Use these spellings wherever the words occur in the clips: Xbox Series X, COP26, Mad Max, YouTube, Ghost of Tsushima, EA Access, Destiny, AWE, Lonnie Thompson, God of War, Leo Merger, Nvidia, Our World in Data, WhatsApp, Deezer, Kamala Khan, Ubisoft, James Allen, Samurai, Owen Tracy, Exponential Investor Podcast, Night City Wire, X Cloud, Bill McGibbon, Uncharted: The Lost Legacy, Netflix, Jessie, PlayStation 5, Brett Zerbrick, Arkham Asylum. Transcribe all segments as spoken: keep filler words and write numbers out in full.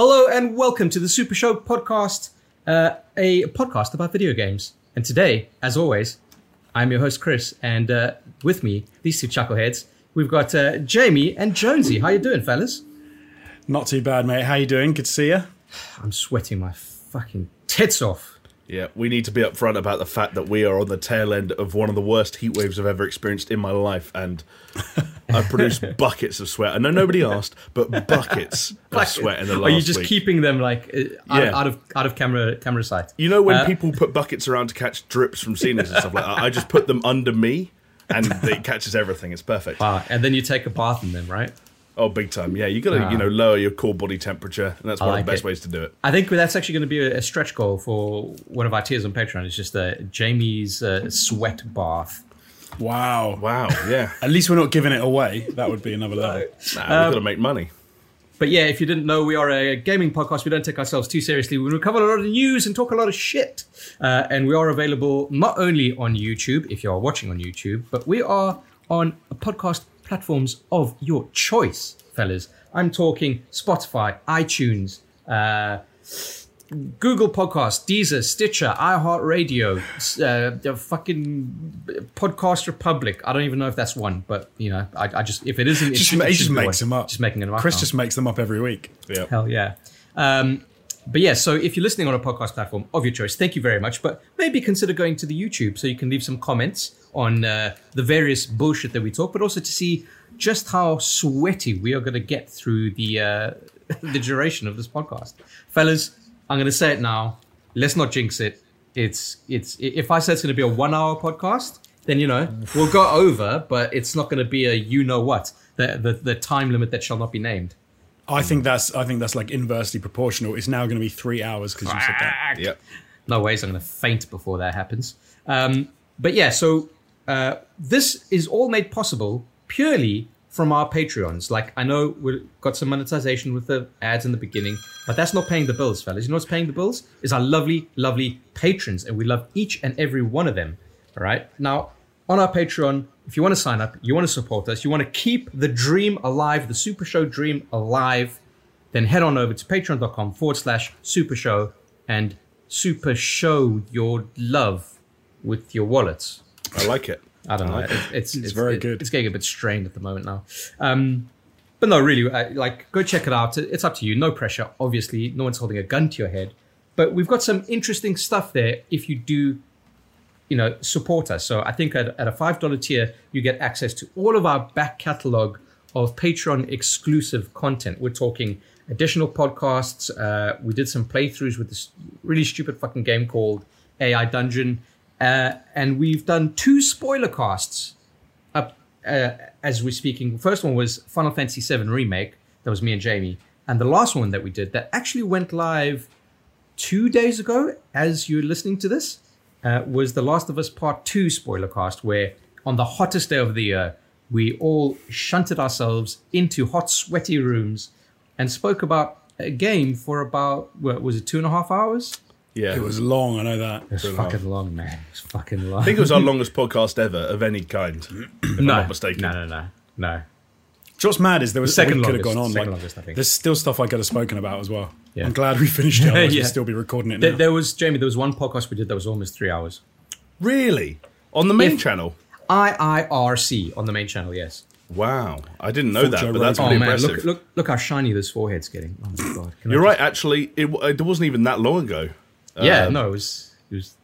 Hello and welcome to the Super Show podcast, uh, a podcast about video games. And today, as always, I'm your host, Chris, and uh, with me, these two chuckleheads, we've got uh, Jamie and Jonesy. How you doing, fellas? Not too bad, mate. How you doing? Good to see you. I'm sweating my fucking tits off. Yeah, we need to be upfront about the fact that we are on the tail end of one of the worst heat waves I've ever experienced in my life, and I produced buckets of sweat. I know nobody asked, but buckets of sweat in the last week. Are you just week. keeping them like out, yeah. out of out of camera camera sight? You know when uh, people put buckets around to catch drips from seniors and stuff like that? I just put them under me, and it catches everything. It's perfect. Wow. And then you take a bath in them, right? Oh, big time. Yeah, you got to, uh, you know, lower your core body temperature, and that's one like of the best it. ways to do it. I think that's actually going to be a stretch goal for one of our tiers on Patreon. It's just uh, Jamie's uh, sweat bath. Wow. Wow, yeah. At least we're not giving it away. That would be another level. Nah, um, we've got to make money. But yeah, if you didn't know, we are a gaming podcast. We don't take ourselves too seriously. We cover a lot of news and talk a lot of shit. Uh, and we are available not only on YouTube, if you are watching on YouTube, but we are on a podcast platforms of your choice, fellas. I'm talking Spotify, iTunes, uh, Google Podcasts, Deezer, Stitcher, iHeartRadio, uh, the fucking Podcast Republic. I don't even know if that's one, but you know, I, I just if it isn't, it just, should, it just makes one. them up. Just making them up. Chris now. just makes them up every week. Yep. Hell yeah. Um, But yeah, so if you're listening on a podcast platform of your choice, thank you very much. But maybe consider going to the YouTube so you can leave some comments on uh, the various bullshit that we talk, but also to see just how sweaty we are going to get through the uh, the duration of this podcast. Fellas, I'm going to say it now. Let's not jinx it. It's it's if I say it's going to be a one-hour podcast, then, you know, we'll go over, but it's not going to be a you-know-what, the, the, the time limit that shall not be named. I think that's I think that's like inversely proportional. It's now going to be three hours because you said that. Yep. No ways. I'm going to faint before that happens. Um, but yeah, so uh, this is all made possible purely from our Patreons. Like, I know we've got some monetization with the ads in the beginning, but that's not paying the bills, fellas. You know what's paying the bills? Is our lovely, lovely patrons, and we love each and every one of them. All right. Now, on our Patreon, if you want to sign up, you want to support us, you want to keep the dream alive, the Super Show dream alive, then head on over to patreon.com forward slash Super Show and Super Show your love with your wallets. I like it. I don't I know. Like it. It's, it's, it's, it's very it, good. It's getting a bit strained at the moment now. Um, but no, really, I, like, go check it out. It's up to you. No pressure, obviously. No one's holding a gun to your head. But we've got some interesting stuff there if you do, you know, support us. So I think at, at a five dollar tier, you get access to all of our back catalog of Patreon exclusive content. We're talking additional podcasts. Uh, we did some playthroughs with this really stupid fucking game called A I Dungeon. Uh, and we've done two spoiler casts up uh, as we're speaking. The first one was Final Fantasy seven Remake. That was me and Jamie. And the last one that we did that actually went live two days ago as you're listening to this, Uh, was the Last of Us Part two spoiler cast, where on the hottest day of the year, we all shunted ourselves into hot, sweaty rooms and spoke about a game for about, what was it, two and a half hours? Yeah. It was long, I know that. It was two fucking long, man. It was fucking long. I think it was our longest podcast ever of any kind, if no, I'm not mistaken. No, no, no, no. What's mad is there was second we could have gone on. Like, longest, I think. There's still stuff I could have spoken about as well. Yeah. I'm glad we finished it. Otherwise yeah. We'd still be recording it now. There, there was Jamie. There was one podcast we did that was almost three hours. Really? On the main if, channel? I I R C on the main channel. Yes. Wow, I didn't know Full that, Joe but Rogan. That's pretty oh, man. impressive. Look, look, look how shiny this forehead's getting. Oh my god! Can You're I right. Just... Actually, it, it wasn't even that long ago. Yeah. Um, no, it was. It was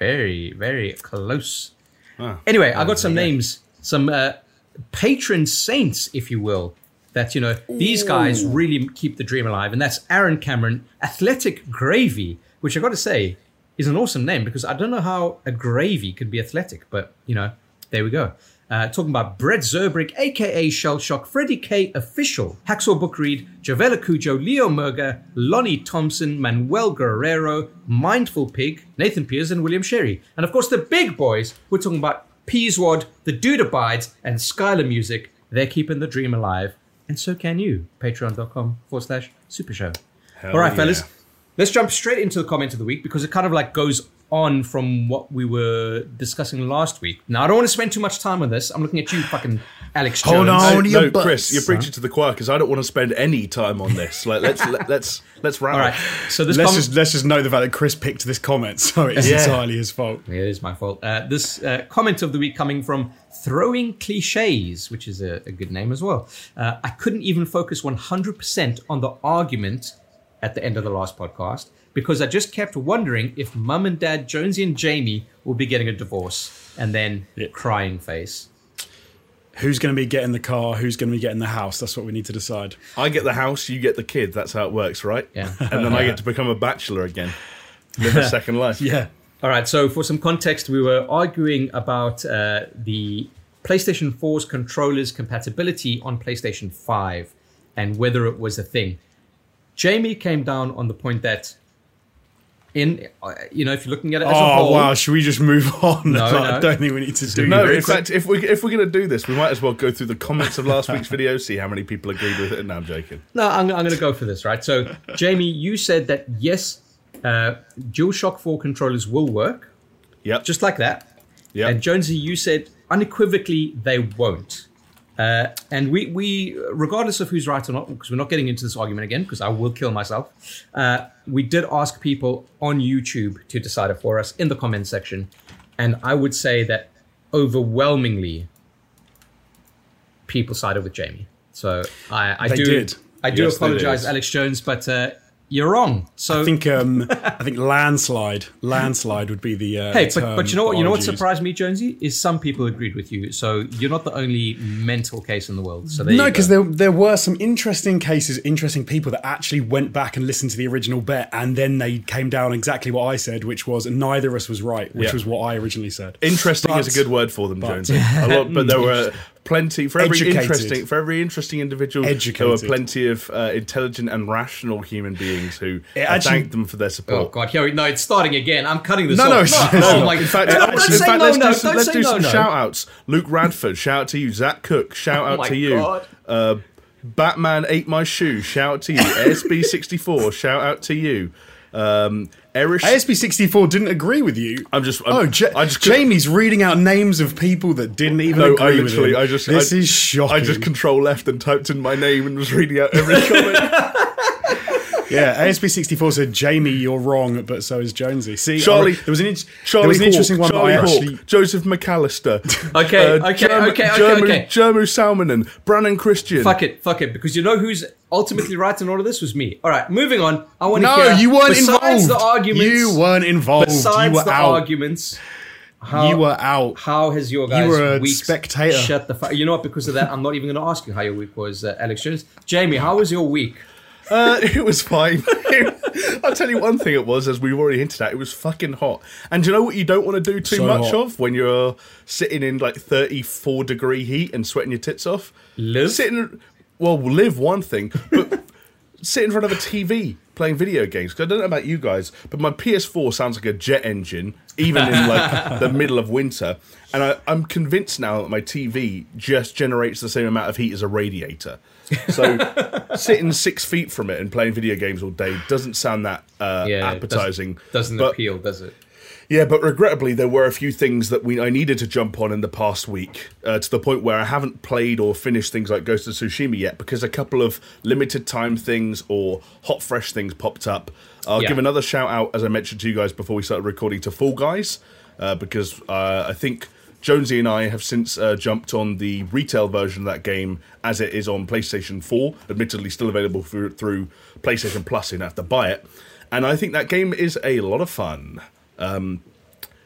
very, very close. Huh. Anyway, oh, I got some yeah. names. Some. Uh, patron saints, if you will, that, you know, these guys really keep the dream alive. And that's Aaron Cameron, Athletic Gravy, which I got to say is an awesome name because I don't know how a gravy could be athletic, but, you know, there we go. Uh, talking about Brett Zerbrick, a k a. Shellshock, Freddie K. Official, Hacksaw Book Read, Javela Cujo, Leo Merger, Lonnie Thompson, Manuel Guerrero, Mindful Pig, Nathan Pierce, and William Sherry. And, of course, the big boys, we're talking about Peaswad, The Dude Abides, and Skylar Music. They're keeping the dream alive. And so can you. Patreon.com forward slash Super Show. All right, yeah. fellas. Let's jump straight into the comment of the week because it kind of like goes on from what we were discussing last week. Now, I don't want to spend too much time on this. I'm looking at you, fucking Alex Jones. Hold on, no, no, Chris, you're preaching to the choir because I don't want to spend any time on this. Like, let's let, let's let's wrap. All right. So this let's, com- just, let's just know the fact that Chris picked this comment, so it's yeah. entirely his fault. It is my fault. Uh, this uh, comment of the week coming from Throwing Cliches, which is a, a good name as well. Uh, I couldn't even focus one hundred percent on the argument at the end of the last podcast, because I just kept wondering if Mum and Dad, Jonesy and Jamie, will be getting a divorce. And then yeah. crying face. Who's going to be getting the car? Who's going to be getting the house? That's what we need to decide. I get the house, you get the kid. That's how it works, right? Yeah. And then I get to become a bachelor again. Live a second life. Yeah. All right. So for some context, we were arguing about uh, the PlayStation four's controllers compatibility on PlayStation five and whether it was a thing. Jamie came down on the point that, in you know, if you're looking at it as oh, a whole... Oh, wow, should we just move on? No, no. I don't think we need to do no, that. No, in fact, if, we, if we're going to do this, we might as well go through the comments of last week's video, see how many people agreed with it. No, I'm joking. No, I'm, I'm going to go for this, right? So, Jamie, you said that, yes, uh, DualShock four controllers will work. Yep. Just like that. Yep. And, Jonesy, you said, unequivocally, they won't. Uh, and we, we, regardless of who's right or not, because we're not getting into this argument again, because I will kill myself, uh, we did ask people on YouTube to decide it for us in the comment section. And I would say that overwhelmingly, people sided with Jamie. So I, I do did. I do yes, apologize, Alex Jones, but uh, you're wrong. So I think um, I think landslide, landslide would be the uh, hey. The but, but you know what? You know what surprised me, Jonesy, is some people agreed with you. So you're not the only mental case in the world. So there no, because there there were some interesting cases, interesting people that actually went back and listened to the original bet, and then they came down exactly what I said, which was neither of us was right, which yeah. was what I originally said. Interesting but, is a good word for them, but, Jonesy. A lot, but there were. Plenty for every Educated. interesting for every interesting individual. Educated. There were plenty of uh, intelligent and rational human beings who actually, thanked them for their support. Oh God! Here we, no, it's starting again. I'm cutting this no, off. No, no, no. In fact, no, let's do some, let's do no, some no. shout outs. Luke Radford, shout out to you. Zach Cook, shout out oh to you. Uh, Batman ate my shoe. Shout out to you. S B sixty-four, shout out to you. Um, Irish A S B sixty-four didn't agree with you. I'm just. I'm, oh, J- I just Jamie's reading out names of people that didn't even no, agree I literally, with him. I just, this I, is shocking. I just control left and typed in my name and was reading out every comment. Yeah, A S B sixty-four said, Jamie, you're wrong, but so is Jonesy. See, Charlie, I, there was an, in- Charlie there was an Hawk, interesting one. Charlie Hawk, actually... Joseph McAllister. Okay, uh, okay, Germ- okay, okay, Germ- okay. Jermu Salmanen, Brannon Christian. Fuck it, fuck it, because you know who's ultimately right in all of this was me. All right, moving on. I want to no, hear... No, you weren't besides involved. The arguments, you weren't involved. Besides you were the out. arguments... How, you were out. How has your guys' you were a week spectator. Shut the fuck... You know what, because of that, I'm not even going to ask you how your week was, uh, Alex Jones. Jamie, how was your week? Uh, it was fine. I'll tell you one thing it was, as we've already hinted at, it was fucking hot. And do you know what you don't want to do too so much hot. of when you're sitting in like thirty-four degree heat and sweating your tits off? Live? Sitting, well, live one thing, but sit in front of a T V playing video games. Because I don't know about you guys, but my P S four sounds like a jet engine, even in like the middle of winter. And I, I'm convinced now that my T V just generates the same amount of heat as a radiator. So sitting six feet from it and playing video games all day doesn't sound that uh, yeah, appetizing. Doesn't, doesn't but, appeal, does it? Yeah, but regrettably, there were a few things that we I needed to jump on in the past week uh, to the point where I haven't played or finished things like Ghost of Tsushima yet because a couple of limited time things or hot fresh things popped up. I'll yeah. give another shout out, as I mentioned to you guys before we started recording, to Fall Guys uh, because uh, I think... Jonesy and I have since uh, jumped on the retail version of that game as it is on PlayStation four, admittedly still available through, through PlayStation Plus, so you don't have to buy it. And I think that game is a lot of fun. Um,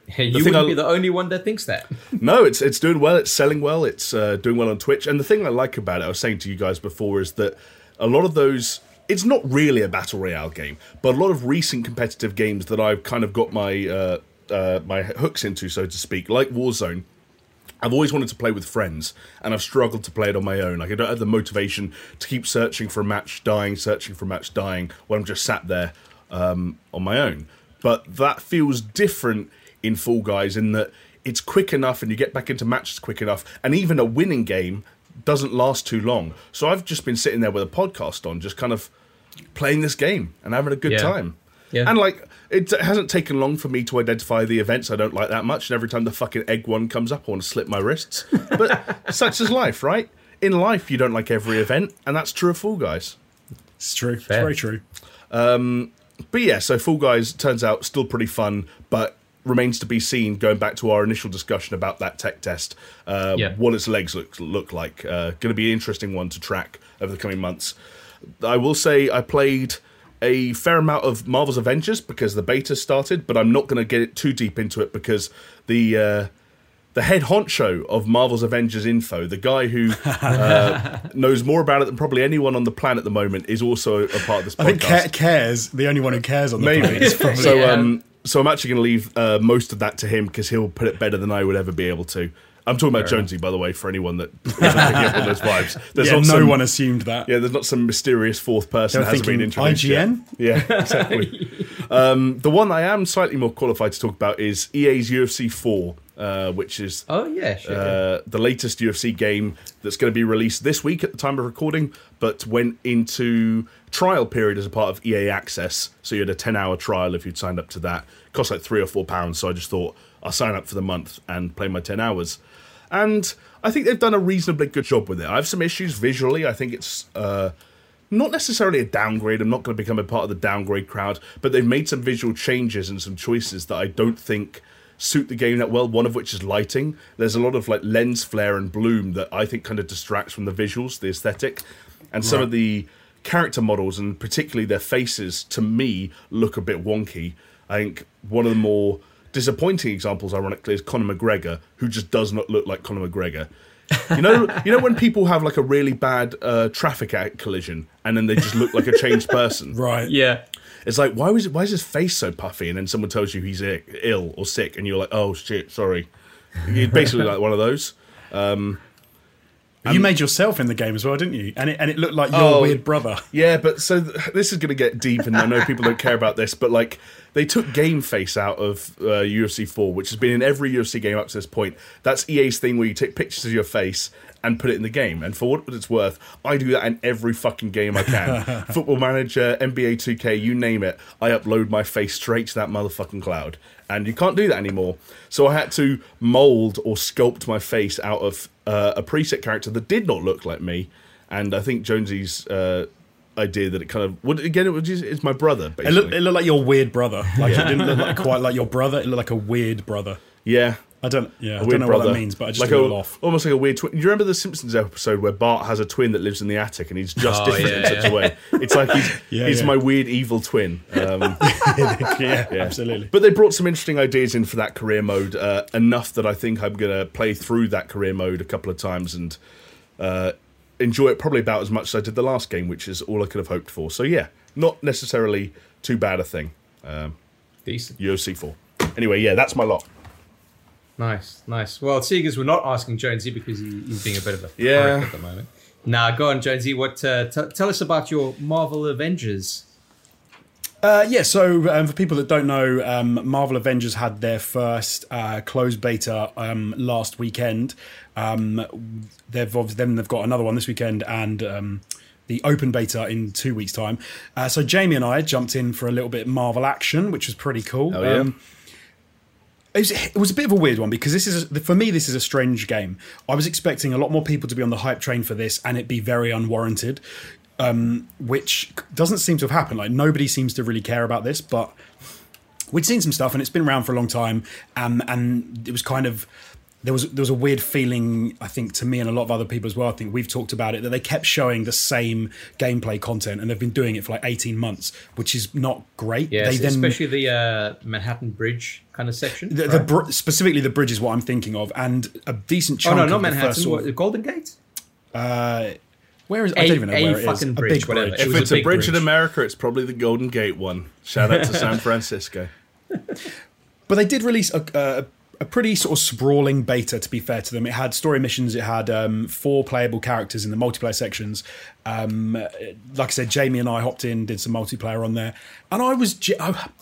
hey, you wouldn't I, be the only one that thinks that. No, it's it's doing well, it's selling well, it's uh, doing well on Twitch. And the thing I like about it, I was saying to you guys before, is that a lot of those... It's not really a battle royale game, but a lot of recent competitive games that I've kind of got my... Uh, Uh, my hooks into, so to speak, like Warzone. I've always wanted to play with friends, and I've struggled to play it on my own. Like, I don't have the motivation to keep searching for a match, dying, searching for a match, dying, when I'm just sat there um, on my own. But that feels different in Fall Guys in that it's quick enough, and you get back into matches quick enough, and even a winning game doesn't last too long. So I've just been sitting there with a podcast on, just kind of playing this game and having a good yeah. time. Yeah. And, like, it hasn't taken long for me to identify the events I don't like that much, and every time the fucking egg one comes up, I want to slip my wrists. But such is life, right? In life, you don't like every event, and that's true of Fall Guys. It's true. Fair. It's very true. Um, but, yeah, so Fall Guys, turns out, still pretty fun, but remains to be seen, going back to our initial discussion about that tech test, uh, yeah. what its legs look, look like. Uh, going to be an interesting one to track over the coming months. I will say I played a fair amount of Marvel's Avengers because the beta started, but I'm not going to get it too deep into it because the uh, the head honcho of Marvel's Avengers info, the guy who uh, knows more about it than probably anyone on the planet at the moment, is also a part of this podcast. I think cares, the only one who cares on the Maybe. planet. Probably, so, yeah. um, so I'm actually going to leave uh, most of that to him because he'll put it better than I would ever be able to. I'm talking about Fair Jonesy, enough. by the way, for anyone that wasn't picking up on those vibes. There's yeah, not no some, one assumed that. Yeah, there's not some mysterious fourth person that hasn't been introduced I G N? Yet. Yeah, exactly. um, the one I am slightly more qualified to talk about is E A's U F C four, uh, which is oh, yeah, sure, uh, yeah. the latest U F C game that's going to be released this week at the time of recording, but went into trial period as a part of E A Access. So you had a ten-hour trial if you'd signed up to that. It cost like three or four pounds, so I just thought, I'll sign up for the month and play my ten hours. And I think they've done a reasonably good job with it. I have some issues visually. I think it's uh, not necessarily a downgrade. I'm not going to become a part of the downgrade crowd. But they've made some visual changes and some choices that I don't think suit the game that well, one of which is lighting. There's a lot of like lens flare and bloom that I think kind of distracts from the visuals, the aesthetic. And right. some of the character models, and particularly their faces, to me, look a bit wonky. I think one of the more disappointing examples, ironically, is Conor McGregor, who just does not look like Conor McGregor. You know, you know when people have like a really bad uh, traffic collision, and then they just look like a changed person. Right. Yeah. It's like, why was it? Why is his face so puffy? And then someone tells you he's ill or sick, and you're like, oh shit, sorry. You're basically like one of those. Um, you made yourself in the game as well, didn't you? And it and it looked like your oh, weird brother. Yeah, but so th- this is going to get deep, and I know people don't care about this, but like they took game face out of uh, U F C four, which has been in every U F C game up to this point. That's E A's thing where you take pictures of your face and put it in the game. And for what it's worth, I do that in every fucking game I can. Football Manager, N B A two K, you name it. I upload my face straight to that motherfucking cloud. And you can't do that anymore. So I had to mould or sculpt my face out of uh, a preset character that did not look like me. And I think Jonesy's uh, idea that it kind of... What, again, it was just, it's my brother, basically. It looked, it looked like your weird brother. Like yeah. It didn't look like quite like your brother. It looked like a weird brother. Yeah. I don't, yeah, I don't know brother. what that means, but I just like do it off. Almost like a weird twin. Do you remember the Simpsons episode where Bart has a twin that lives in the attic and he's just oh, different yeah, in yeah. such a way? It's like he's, yeah, he's yeah. my weird evil twin. Um, yeah, yeah, absolutely. But they brought some interesting ideas in for that career mode, uh, enough that I think I'm going to play through that career mode a couple of times and uh, enjoy it probably about as much as I did the last game, which is all I could have hoped for. So yeah, not necessarily too bad a thing. Um, Decent. U F C four. Anyway, yeah, that's my lot. Nice, nice. Well, seeing as we're not asking Jonesy because he, he's being a bit of a yeah. prick at the moment. Nah, go on, Jonesy. What? Uh, t- tell us about your Marvel Avengers. Uh, yeah, so um, for people that don't know, um, Marvel Avengers had their first uh, closed beta um, last weekend. Um, they've obviously, then they've got another one this weekend and um, the open beta in two weeks' time. Uh, so Jamie and I jumped in for a little bit of Marvel action, which was pretty cool. Oh, yeah. Um, It was, it was a bit of a weird one because this is, for me, this is a strange game. I was expecting a lot more people to be on the hype train for this and it be very unwarranted, um, which doesn't seem to have happened. Like, nobody seems to really care about this, but we'd seen some stuff and it's been around for a long time. Um, and it was kind of, there was there was a weird feeling, I think, to me and a lot of other people as well. I think we've talked about it, that they kept showing the same gameplay content and they've been doing it for like eighteen months, which is not great. Yes, they then, especially the uh, Manhattan Bridge kind of section. The, right? the, specifically the bridge is what I'm thinking of, and a decent chunk of... Oh, no, not Manhattan, the first, what, the Golden Gate? Uh, where is it? I don't even know where it is. A big bridge. If it's a bridge in America, it's probably the Golden Gate one. Shout out to San Francisco. But they did release a... a a pretty sort of sprawling beta, to be fair to them. It had story missions, it had um, four playable characters in the multiplayer sections. Um, like I said, Jamie and I hopped in, did some multiplayer on there. And I was...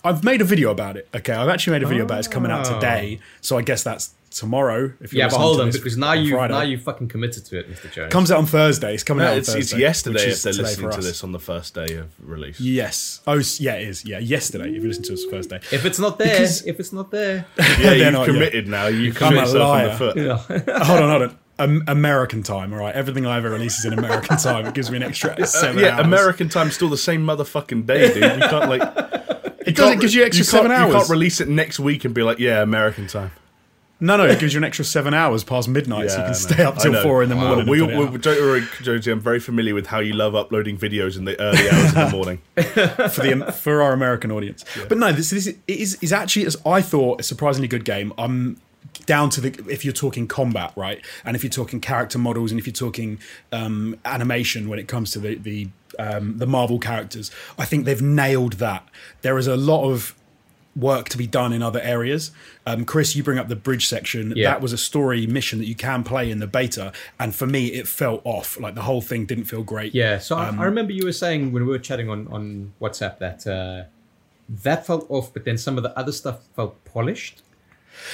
I've made a video about it, okay? I've actually made a video oh. about it. It's coming out today, so I guess that's tomorrow. If you're yeah, but hold on, because now you now you fucking committed to it, Mister Jones. Comes out on Thursday. It's coming no, out. It's, on Thursday, it's yesterday. If they're listening to this on the first day of release, yes. Oh, yeah, it is. Yeah, yesterday. If you listen to us Thursday, if it's not there, because if it's not there, yeah, you've committed yet. Now. You commit yourself on the foot. Yeah. hold on, hold on. Um, American time, all right. Everything I ever release is in American time. It gives me an extra seven uh, yeah, hours. Yeah, American time's still the same motherfucking day, dude. You can't like. It doesn't. It gives you extra you seven hours. You can't release it next week and be like, yeah, American time. No, no, it gives you an extra seven hours past midnight, yeah, so you can no, stay up till four in the morning. Wow. We, we, we, don't worry, Josie, I'm very familiar with how you love uploading videos in the early hours of the morning for the for our American audience. Yeah. But no, this, this is, it is is actually, as I thought, a surprisingly good game. I'm. Down to the, if you're talking combat, right? And if you're talking character models, and if you're talking um, animation when it comes to the the, um, the Marvel characters, I think they've nailed that. There is a lot of work to be done in other areas. Um, Chris, you bring up the bridge section. Yeah. That was a story mission that you can play in the beta. And for me, it felt off. Like the whole thing didn't feel great. Yeah, so um, I remember you were saying when we were chatting on, on WhatsApp that uh, that felt off, but then some of the other stuff felt polished.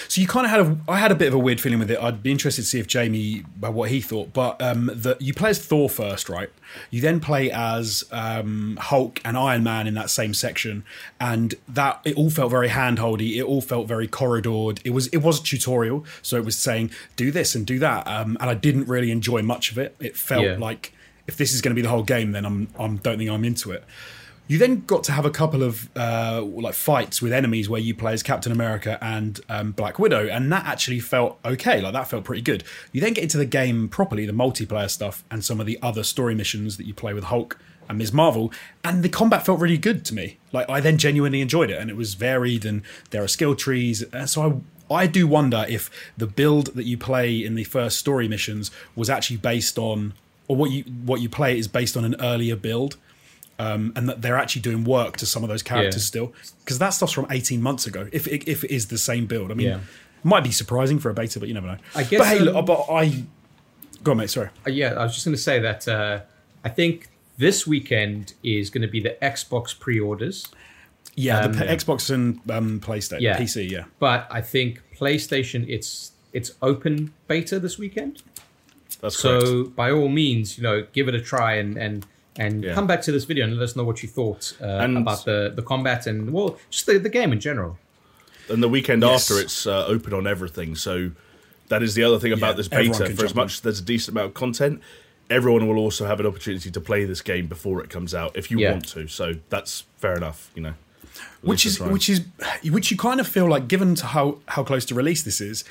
So you kind of had a, I had a bit of a weird feeling with it. I'd be interested to see if Jamie, what he thought. But um, the, you play as Thor first, right? You then play as um, Hulk and Iron Man in that same section. And that it all felt very handholdy. It all felt very corridored. It was it was a tutorial. So it was saying, do this and do that. Um, and I didn't really enjoy much of it. It felt yeah. like if this is going to be the whole game, then I'm, I'm don't think I'm into it. You then got to have a couple of uh, like fights with enemies where you play as Captain America and um, Black Widow, and that actually felt okay. Like that felt pretty good. You then get into the game properly, the multiplayer stuff, and some of the other story missions that you play with Hulk and Miz Marvel, and the combat felt really good to me. Like I then genuinely enjoyed it, and it was varied, and there are skill trees. And so I I do wonder if the build that you play in the first story missions was actually based on, or what you what you play is based on an earlier build. Um, and that they're actually doing work to some of those characters yeah. still, because that stuff's from eighteen months ago. If it, if it is the same build, I mean, yeah. it might be surprising for a beta, but you never know. I guess. But hey, um, look, but I go on, mate. Sorry. Uh, yeah, I was just going to say that uh, I think this weekend is going to be the Xbox pre-orders. Yeah, um, the P- Xbox and um, PlayStation, yeah. P C. Yeah, but I think PlayStation, it's it's open beta this weekend. That's correct. So by all means, you know, give it a try and and. And yeah. come back to this video and let us know what you thought uh, about the, the combat and, well, just the, the game in general. And the weekend yes. after, it's uh, open on everything. So that is the other thing about yeah, this beta. For as much as there's a decent amount of content, everyone will also have an opportunity to play this game before it comes out if you yeah. want to. So that's fair enough, you know. Which is, which is which you kind of feel like, given to how, how close to release this is,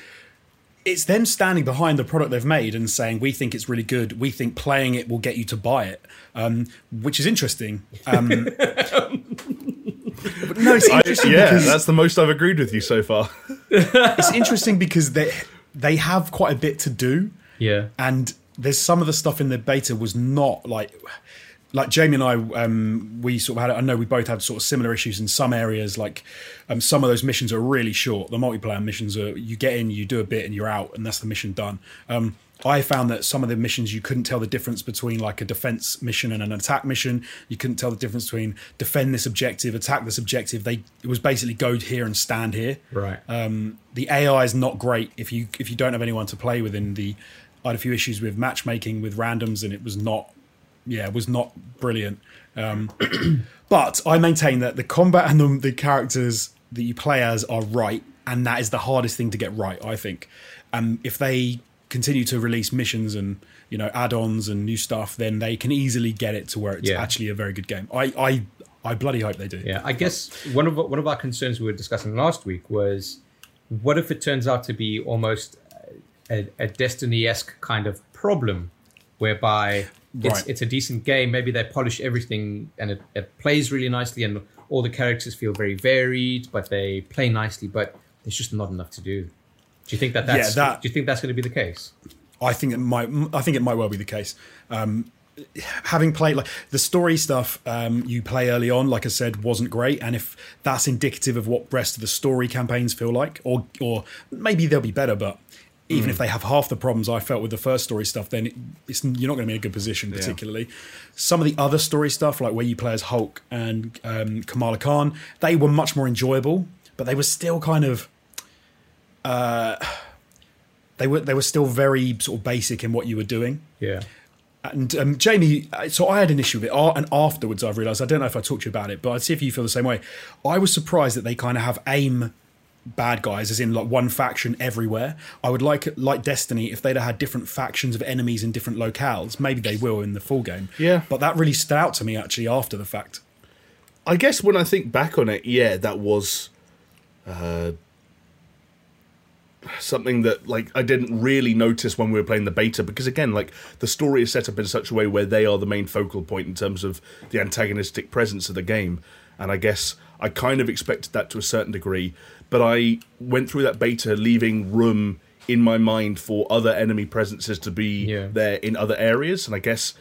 it's them standing behind the product they've made and saying, we think it's really good. We think playing it will get you to buy it, um, which is interesting. Um, but no, it's interesting. I, yeah, that's the most I've agreed with you so far. It's interesting because they they have quite a bit to do. Yeah. And there's some of the stuff in the beta was not like... Like Jamie and I, um, we sort of had, I know we both had sort of similar issues in some areas. Like um, some of those missions are really short. The multiplayer missions are, you get in, you do a bit and you're out, and that's the mission done. Um, I found that some of the missions, you couldn't tell the difference between like a defense mission and an attack mission. You couldn't tell the difference between defend this objective, attack this objective. They, it was basically go here and stand here. Right. Um, the A I is not great if you, if you don't have anyone to play with in the, I had a few issues with matchmaking with randoms and it was not, Yeah, it was not brilliant. Um, but I maintain that the combat and the, the characters that you play as are right, and that is the hardest thing to get right, I think. Um, if they continue to release missions and, you know, add-ons and new stuff, then they can easily get it to where it's yeah. actually a very good game. I, I I bloody hope they do. Yeah, I guess one of one of our concerns we were discussing last week was, what if it turns out to be almost a, a Destiny-esque kind of problem, whereby... Right. It's, it's a decent game. Maybe they polish everything and it, it plays really nicely and all the characters feel very varied, but they play nicely, but there's just not enough to do. Do you think that that's, yeah, that, do you think that's going to be the case? I think it might, I think it might well be the case. Um, having played like the story stuff um, you play early on, like I said, wasn't great. And if that's indicative of what rest of the story campaigns feel like, or, or maybe they'll be better, but even mm. if they have half the problems I felt with the first story stuff, then it's, you're not going to be in a good position, particularly. Yeah. Some of the other story stuff, like where you play as Hulk and um, Kamala Khan, they were much more enjoyable, but they were still kind of... Uh, they were they were still very sort of basic in what you were doing. Yeah. And um, Jamie, so I had an issue with it, and afterwards I've realised, I don't know if I talked to you about it, but I'd see if you feel the same way. I was surprised that they kind of have aim bad guys, as in like one faction everywhere. I would like, like Destiny, if they'd have had different factions of enemies in different locales. Maybe they will in the full game. Yeah. But that really stood out to me, actually, after the fact. I guess when I think back on it, yeah, that was uh, something that like I didn't really notice when we were playing the beta, because again, like the story is set up in such a way where they are the main focal point in terms of the antagonistic presence of the game. And I guess I kind of expected that to a certain degree, but I went through that beta leaving room in my mind for other enemy presences to be yeah. there in other areas. And I guess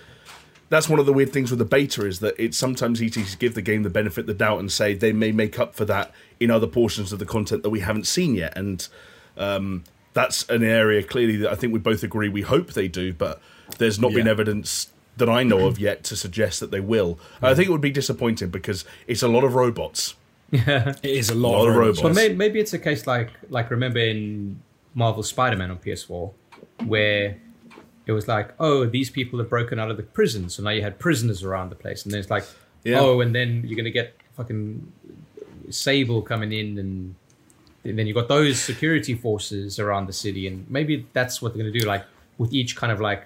that's one of the weird things with the beta, is that it's sometimes easy to give the game the benefit of the doubt and say they may make up for that in other portions of the content that we haven't seen yet. And um, that's an area clearly that I think we both agree we hope they do, but there's not yeah. been evidence that I know of yet to suggest that they will. Yeah. I think it would be disappointing because it's a lot of robots. Yeah, it is a lot, a lot of robots. But maybe, maybe it's a case like, like remember in Marvel's Spider-Man on P S four, where it was like, oh, these people have broken out of the prison, so now you had prisoners around the place, and then it's like, yeah. oh, and then you're gonna get fucking Sable coming in, and and then you got those security forces around the city, and maybe that's what they're gonna do. Like with each kind of like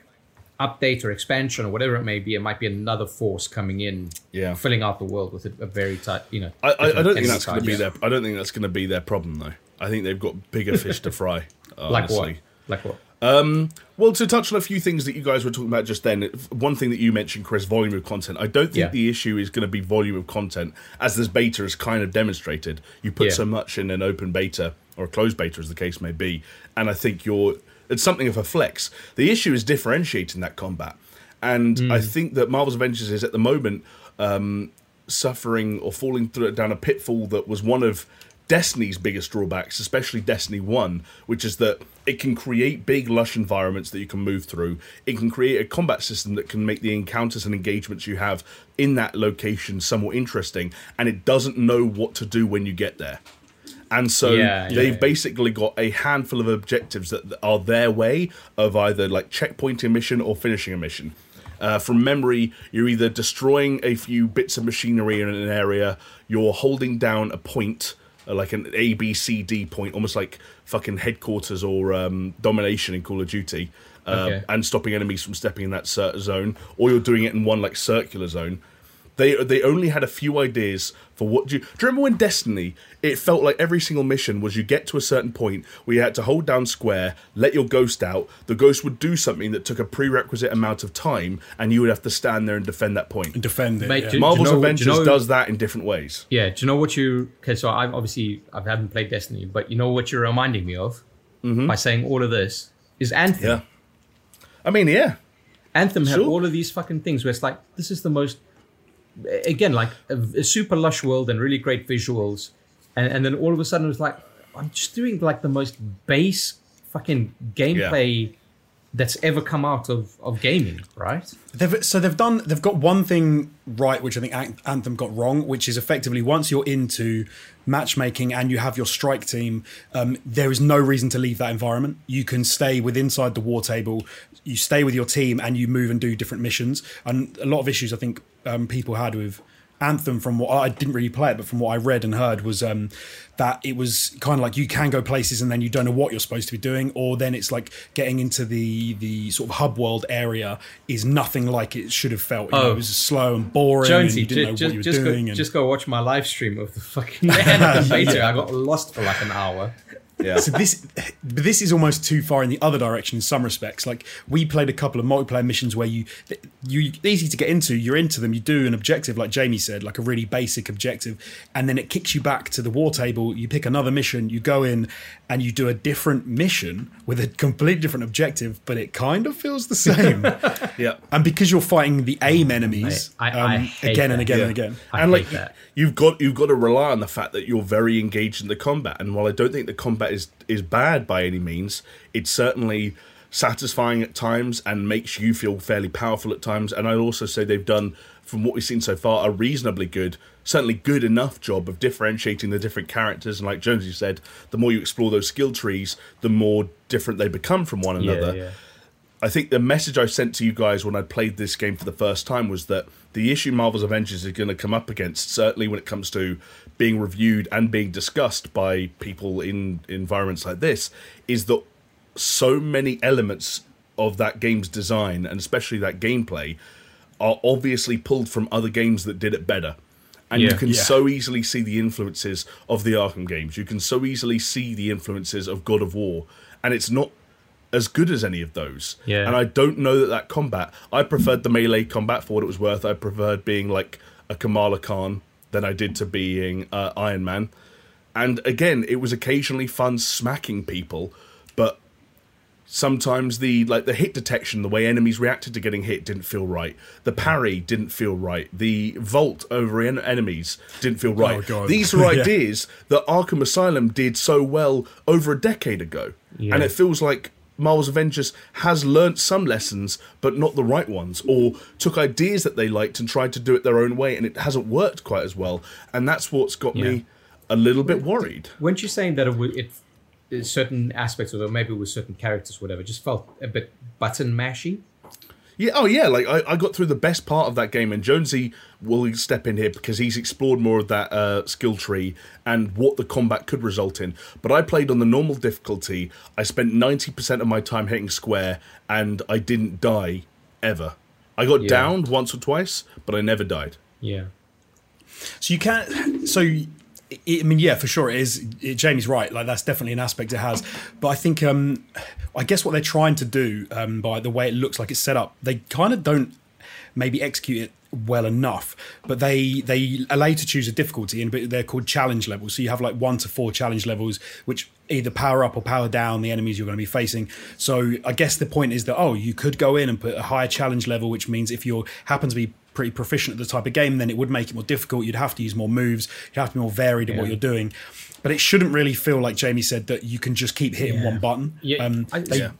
update or expansion or whatever it may be, it might be another force coming in, yeah. filling out the world with a, a very tight, you know. I, I, I don't think that's gonna be their. I don't think that's gonna be their problem though. I think they've got bigger fish to fry. Honestly. Like what? Like what? Um, well, to touch on a few things that you guys were talking about just then, one thing that you mentioned, Chris, volume of content. I don't think yeah. the issue is going to be volume of content, as this beta has kind of demonstrated. You put yeah. so much in an open beta, or a closed beta as the case may be, and I think you're it's something of a flex. The issue is differentiating that combat. And mm. I think that Marvel's Avengers is, at the moment, um, suffering or falling through, down a pitfall that was one of Destiny's biggest drawbacks, especially Destiny one, which is that it can create big, lush environments that you can move through. It can create a combat system that can make the encounters and engagements you have in that location somewhat interesting, and it doesn't know what to do when you get there. And so yeah, they've yeah. basically got a handful of objectives that are their way of either like checkpointing a mission or finishing a mission. Uh, from memory, you're either destroying a few bits of machinery in an area, you're holding down a point, like an A, B, C, D point, almost like fucking headquarters or um, domination in Call of Duty, uh, okay. and stopping enemies from stepping in that cert zone, or you're doing it in one like circular zone. They they only had a few ideas for what... Do you, do you remember when Destiny, it felt like every single mission was you get to a certain point where you had to hold down square, let your ghost out, the ghost would do something that took a prerequisite amount of time, and you would have to stand there and defend that point. And defend it, Mate, yeah. do, Marvel's do you know, Avengers do you know, does that in different ways. Yeah, do you know what you... Okay, so I've obviously, I haven't played Destiny, but you know what you're reminding me of mm-hmm. by saying all of this is Anthem. Yeah. I mean, yeah. Anthem sure. had all of these fucking things where it's like, this is the most... Again, like a, a super lush world and really great visuals, and, and then all of a sudden it was like, I'm just doing like the most base fucking gameplay yeah. that's ever come out of, of gaming, right? They've, so they've done, they've got one thing right, which I think Anthem got wrong, which is effectively once you're into matchmaking and you have your strike team, um, there is no reason to leave that environment. You can stay with inside the war table, you stay with your team, and you move and do different missions. And a lot of issues I think. Um, people had with Anthem, from what I didn't really play it, but from what I read and heard, was um, that it was kind of like you can go places and then you don't know what you're supposed to be doing, or then it's like getting into the the sort of hub world area is nothing like it should have felt. You oh. know, it was slow and boring. Jonesy, and you didn't just, know what you were just doing. Go, and... Just go watch my live stream of the fucking Anthem beta. I got lost for like an hour. Yeah. So this this is almost too far in the other direction in some respects. Like we played a couple of multiplayer missions where you you easy to get into, you're into them, you do an objective like Jamie said, like a really basic objective, and then it kicks you back to the war table, you pick another mission, you go in and you do a different mission with a completely different objective, but it kind of feels the same. Yeah. And because you're fighting the aim enemies I, I, um, I hate again that. and again yeah. and again. I and hate like that. you've got you've got to rely on the fact that you're very engaged in the combat. And while I don't think the combat is is bad by any means, it's certainly satisfying at times and makes you feel fairly powerful at times. And I'd also say they've done, from what we've seen so far, a reasonably good certainly good enough job of differentiating the different characters. And like Jonesy said, the more you explore those skill trees, the more different they become from one another. Yeah, yeah. I think the message I sent to you guys when I played this game for the first time was that the issue Marvel's Avengers is going to come up against, certainly when it comes to being reviewed and being discussed by people in environments like this, is that so many elements of that game's design, and especially that gameplay, are obviously pulled from other games that did it better. And yeah, you can yeah. so easily see the influences of the Arkham games. You can so easily see the influences of God of War. And it's not as good as any of those. Yeah. And I don't know that that combat... I preferred the melee combat for what it was worth. I preferred being like a Kamala Khan than I did to being uh, Iron Man. And again, it was occasionally fun smacking people, but sometimes the like the hit detection, the way enemies reacted to getting hit, didn't feel right. The parry didn't feel right. The vault over en- enemies didn't feel right. Oh, God. These are ideas yeah. that Arkham Asylum did so well over a decade ago. Yeah. And it feels like Marvel's Avengers has learnt some lessons, but not the right ones, or took ideas that they liked and tried to do it their own way, and it hasn't worked quite as well. And that's what's got yeah. me a little bit worried. Weren't you saying that it... W- it- certain aspects of it, or maybe with certain characters, whatever, just felt a bit button mashy? Yeah, oh yeah, like I, I got through the best part of that game, and Jonesy will step in here because he's explored more of that uh, skill tree and what the combat could result in. But I played on the normal difficulty. I spent ninety percent of my time hitting square, and I didn't die ever. I got yeah. downed once or twice, but I never died. Yeah. So you can't... So... I mean, yeah, for sure it is. It, Jamie's right. Like, that's definitely an aspect it has. But I think, um, I guess what they're trying to do um, by the way it looks like it's set up, they kind of don't maybe execute it well enough. But they they allow you to choose a difficulty, and they're called challenge levels. So you have like one to four challenge levels, which either power up or power down the enemies you're going to be facing. So I guess the point is that, oh, you could go in and put a higher challenge level, which means if you happen to be pretty proficient at the type of game, then it would make it more difficult. You'd have to use more moves. You'd have to be more varied in yeah. what you're doing. But it shouldn't really feel, like Jamie said, that you can just keep hitting yeah. one button. Yeah. Um, I, they, yeah.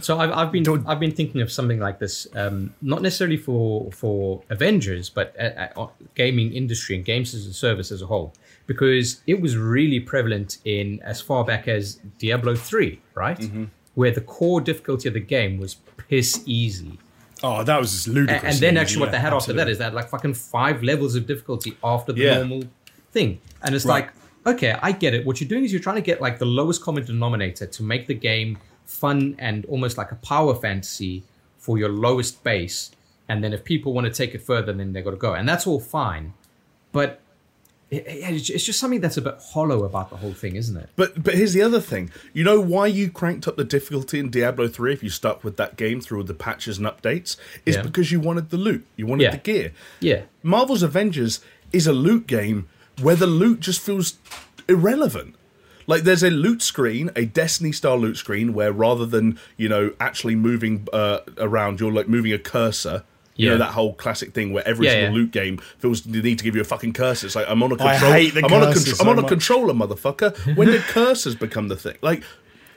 So I've, I've been I've been thinking of something like this, um, not necessarily for for Avengers, but a, a gaming industry and games as a service as a whole, because it was really prevalent in as far back as Diablo three, right? Mm-hmm. Where the core difficulty of the game was piss easy. Oh, that was just ludicrous. And then actually yeah, what they had absolutely. after that is that like fucking five levels of difficulty after the yeah. normal thing. And it's right. like, okay, I get it. What you're doing is you're trying to get like the lowest common denominator to make the game fun and almost like a power fantasy for your lowest base. And then if people want to take it further, then they've got to go. And that's all fine. But it, it, it's just something that's a bit hollow about the whole thing, isn't it? But but here's the other thing. You know why you cranked up the difficulty in Diablo three if you stuck with that game through all the patches and updates? Is yeah. because you wanted the loot. You wanted yeah. the gear. Yeah. Marvel's Avengers is a loot game where the loot just feels irrelevant. Like, there's a loot screen, a Destiny-style loot screen, where rather than, you know, actually moving uh, around, you're, like, moving a cursor. You yeah. know, that whole classic thing where every yeah, single yeah. loot game feels the need to give you a fucking cursor. It's like, I'm on a controller. I hate the I'm on a, contro- so I'm on a controller, motherfucker. When did cursors become the thing? Like,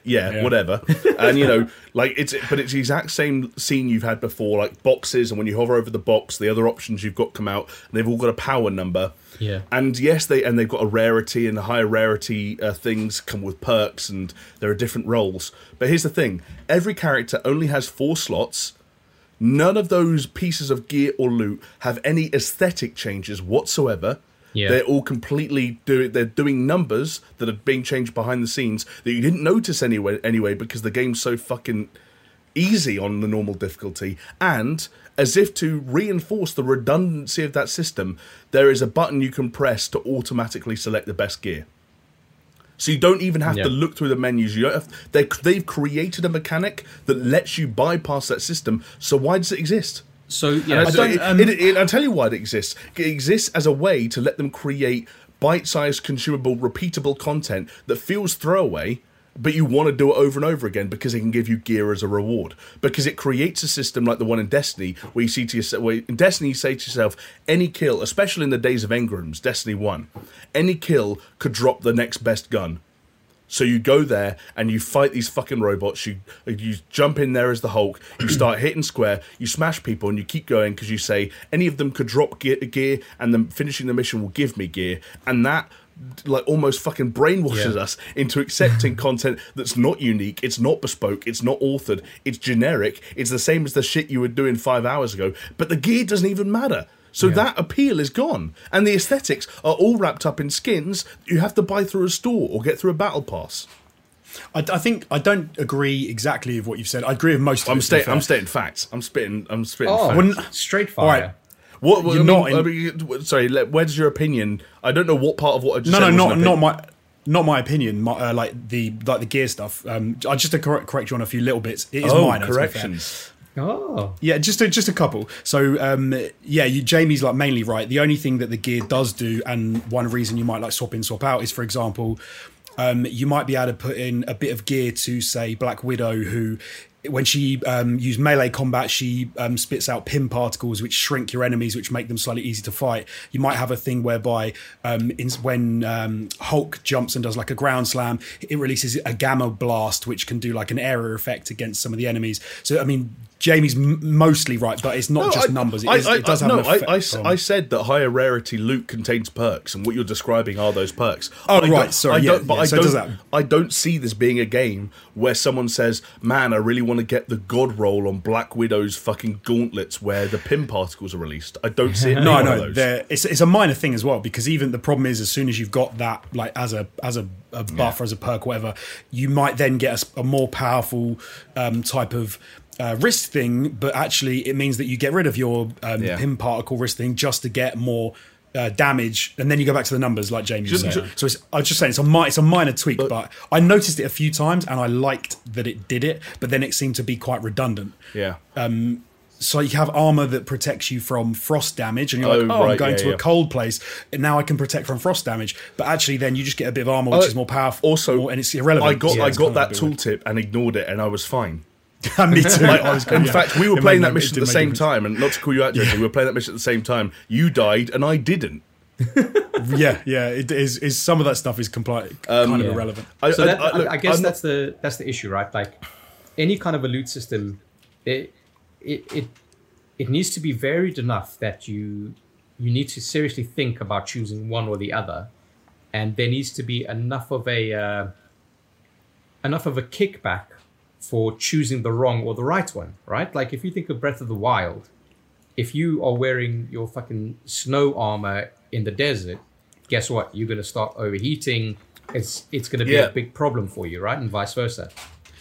yeah, yeah, whatever. And, you know, like, it's but it's the exact same scene you've had before, like boxes. And when you hover over the box, the other options you've got come out. And they've all got a power number. Yeah. And yes, they and they've got a rarity, and the higher rarity uh, things come with perks, and there are different roles. But here's the thing. Every character only has four slots. None of those pieces of gear or loot have any aesthetic changes whatsoever. Yeah. They're all completely doing, they're doing numbers that are being changed behind the scenes that you didn't notice anyway, anyway because the game's so fucking easy on the normal difficulty. And as if to reinforce the redundancy of that system, there is a button you can press to automatically select the best gear. So you don't even have yeah. to look through the menus. You don't have, they, they've created a mechanic that lets you bypass that system. So why does it exist? So yeah, I so it, um, it, it, it, I'll tell you why it exists. It exists as a way to let them create bite-sized, consumable, repeatable content that feels throwaway, but you want to do it over and over again because it can give you gear as a reward. Because it creates a system like the one in Destiny, where you see to yourself, where in Destiny you say to yourself, any kill, especially in the days of Engram's, Destiny one, any kill could drop the next best gun. So you go there and you fight these fucking robots. You you jump in there as the Hulk. You start hitting square. You smash people and you keep going because you say any of them could drop gear, gear and then finishing the mission will give me gear. And that like almost fucking brainwashes yeah. us into accepting content that's not unique. It's not bespoke. It's not authored. It's generic. It's the same as the shit you were doing five hours ago. But the gear doesn't even matter. So yeah. that appeal is gone. And the aesthetics are all wrapped up in skins you have to buy through a store or get through a battle pass. I, I think I don't agree exactly with what you've said. I agree with most of I'm it. Sta- I'm stating facts. I'm spitting I'm spitting oh, facts. Well, straight fire. All right. What, what, You're I mean, not in- I mean, sorry, where does your opinion... I don't know what part of what I just no, said No, no, not, not my... Not my opinion, my, uh, like the like the gear stuff. Um, I just to correct, correct you on a few little bits. It is oh, minor. Corrections. Oh yeah, just a, just a couple. So um, yeah, you, Jamie's like mainly right. The only thing that the gear does do, and one reason you might like swap in, swap out, is for example, um, you might be able to put in a bit of gear to say Black Widow, who when she um, used melee combat, she um, spits out pin particles which shrink your enemies, which make them slightly easy to fight. You might have a thing whereby um, in, when um, Hulk jumps and does like a ground slam, it releases a gamma blast, which can do like an area effect against some of the enemies. So, I mean, Jamie's m- mostly right, but it's not no, just I, numbers. It, I, is, I, it does I, have no, an effect. I, I, from... I said that higher rarity loot contains perks, and what you're describing are those perks. Oh, I right, sorry. I yeah, don't, but yeah, I, so don't, that. I don't see this being a game where someone says, man, I really want want to get the god roll on Black Widow's fucking gauntlets where the pin particles are released. I don't see it. no, no, it's it's a minor thing as well, because even the problem is as soon as you've got that, like as a as a, a buff yeah. or as a perk, whatever, you might then get a, a more powerful um, type of uh, wrist thing, but actually it means that you get rid of your um, yeah. pin particle wrist thing just to get more Uh, damage, and then you go back to the numbers, like Jamie was saying. So it's, I was just saying it's a mi- it's a minor tweak, but, but I noticed it a few times, and I liked that it did it. But then it seemed to be quite redundant. Yeah. Um. So you have armor that protects you from frost damage, and you're oh, like, oh, right, I'm going yeah, to yeah. a cold place, and now I can protect from frost damage. But actually, then you just get a bit of armor which uh, is more powerful. Also, more, and it's irrelevant. I got yeah, I got that tooltip and ignored it, and I was fine. Me too. Like, I was in yeah. fact, we were it playing that mission at the same time, and not to call you out, Jamie, yeah. we were playing that mission at the same time. You died, and I didn't. yeah, yeah. It is, is some of that stuff is compli- um, kind yeah. of irrelevant. I, so I, that, I, look, I guess I'm that's not... the that's the issue, right? Like any kind of a loot system, it it it, it needs to be varied enough that you you need to seriously think about choosing one or the other, and there needs to be enough of a uh, enough of a kickback for choosing the wrong or the right one, right? Like if you think of Breath of the Wild, if you are wearing your fucking snow armor in the desert, guess what? You're going to start overheating. It's it's going to be yeah. a big problem for you, right? And vice versa.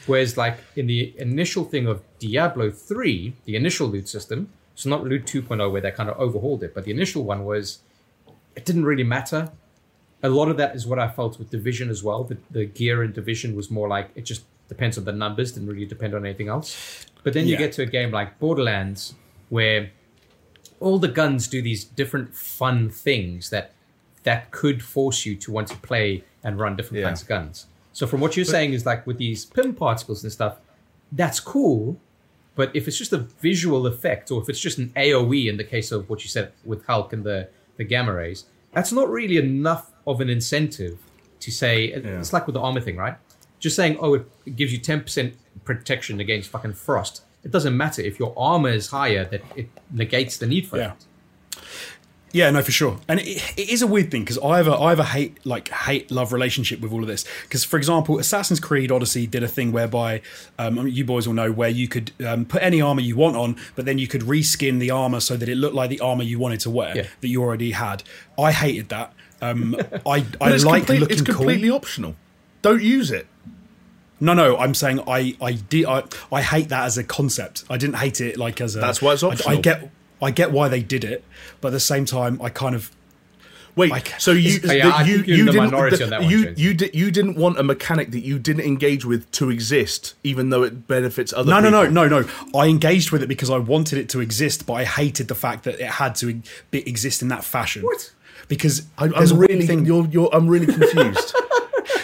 Whereas like in the initial thing of Diablo three, the initial loot system, so not loot two point oh where they kind of overhauled it, but the initial one was, it didn't really matter. A lot of that is what I felt with Division as well. The, the gear in Division was more like, it just depends on the numbers, didn't really depend on anything else. But then yeah. you get to a game like Borderlands where all the guns do these different fun things that that could force you to want to play and run different yeah. kinds of guns. So from what you're but, saying is like with these pin particles and stuff, that's cool, but if it's just a visual effect or if it's just an AoE in the case of what you said with Hulk and the, the gamma rays, that's not really enough of an incentive to say, yeah. it's like with the armor thing, right? Just saying, oh, it gives you ten percent protection against fucking frost. It doesn't matter if your armor is higher, that it negates the need for yeah. it. Yeah, no, for sure. And it, it is a weird thing because I have a, I have a hate, like hate love relationship with all of this. Because, for example, Assassin's Creed Odyssey did a thing whereby, um, I mean, you boys will know, where you could um, put any armor you want on, but then you could reskin the armor so that it looked like the armor you wanted to wear yeah. that you already had. I hated that. Um, I, I like complete, looking cool. It's completely cool. optional. Don't use it. No, no, I'm saying I I, de- I I hate that as a concept. I didn't hate it like as a... That's why it's optional. I, I get I get why they did it, but at the same time, I kind of... Wait, I, so you didn't want a mechanic that you didn't engage with to exist, even though it benefits other no, people? No, no, no, no, no. I engaged with it because I wanted it to exist, but I hated the fact that it had to be, exist in that fashion. What? Because I, I'm, really, thing, you're, you're, I'm really confused.